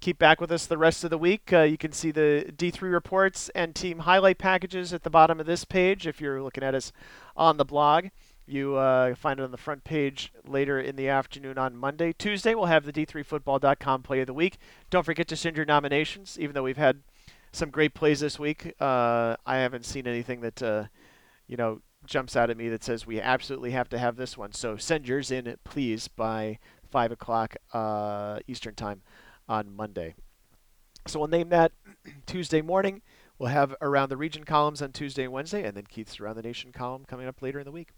Keep back with us the rest of the week. You can see the D3 reports and team highlight packages at the bottom of this page. If you're looking at us on the blog, you find it on the front page later in the afternoon on Monday. Tuesday, we'll have the D3Football.com play of the week. Don't forget to send your nominations, even though we've had some great plays this week. I haven't seen anything that... jumps out at me that says we absolutely have to have this one. So send yours in, please, by 5 o'clock Eastern time on Monday. So we'll name that Tuesday morning. We'll have Around the Region columns on Tuesday and Wednesday, and then Keith's Around the Nation column coming up later in the week.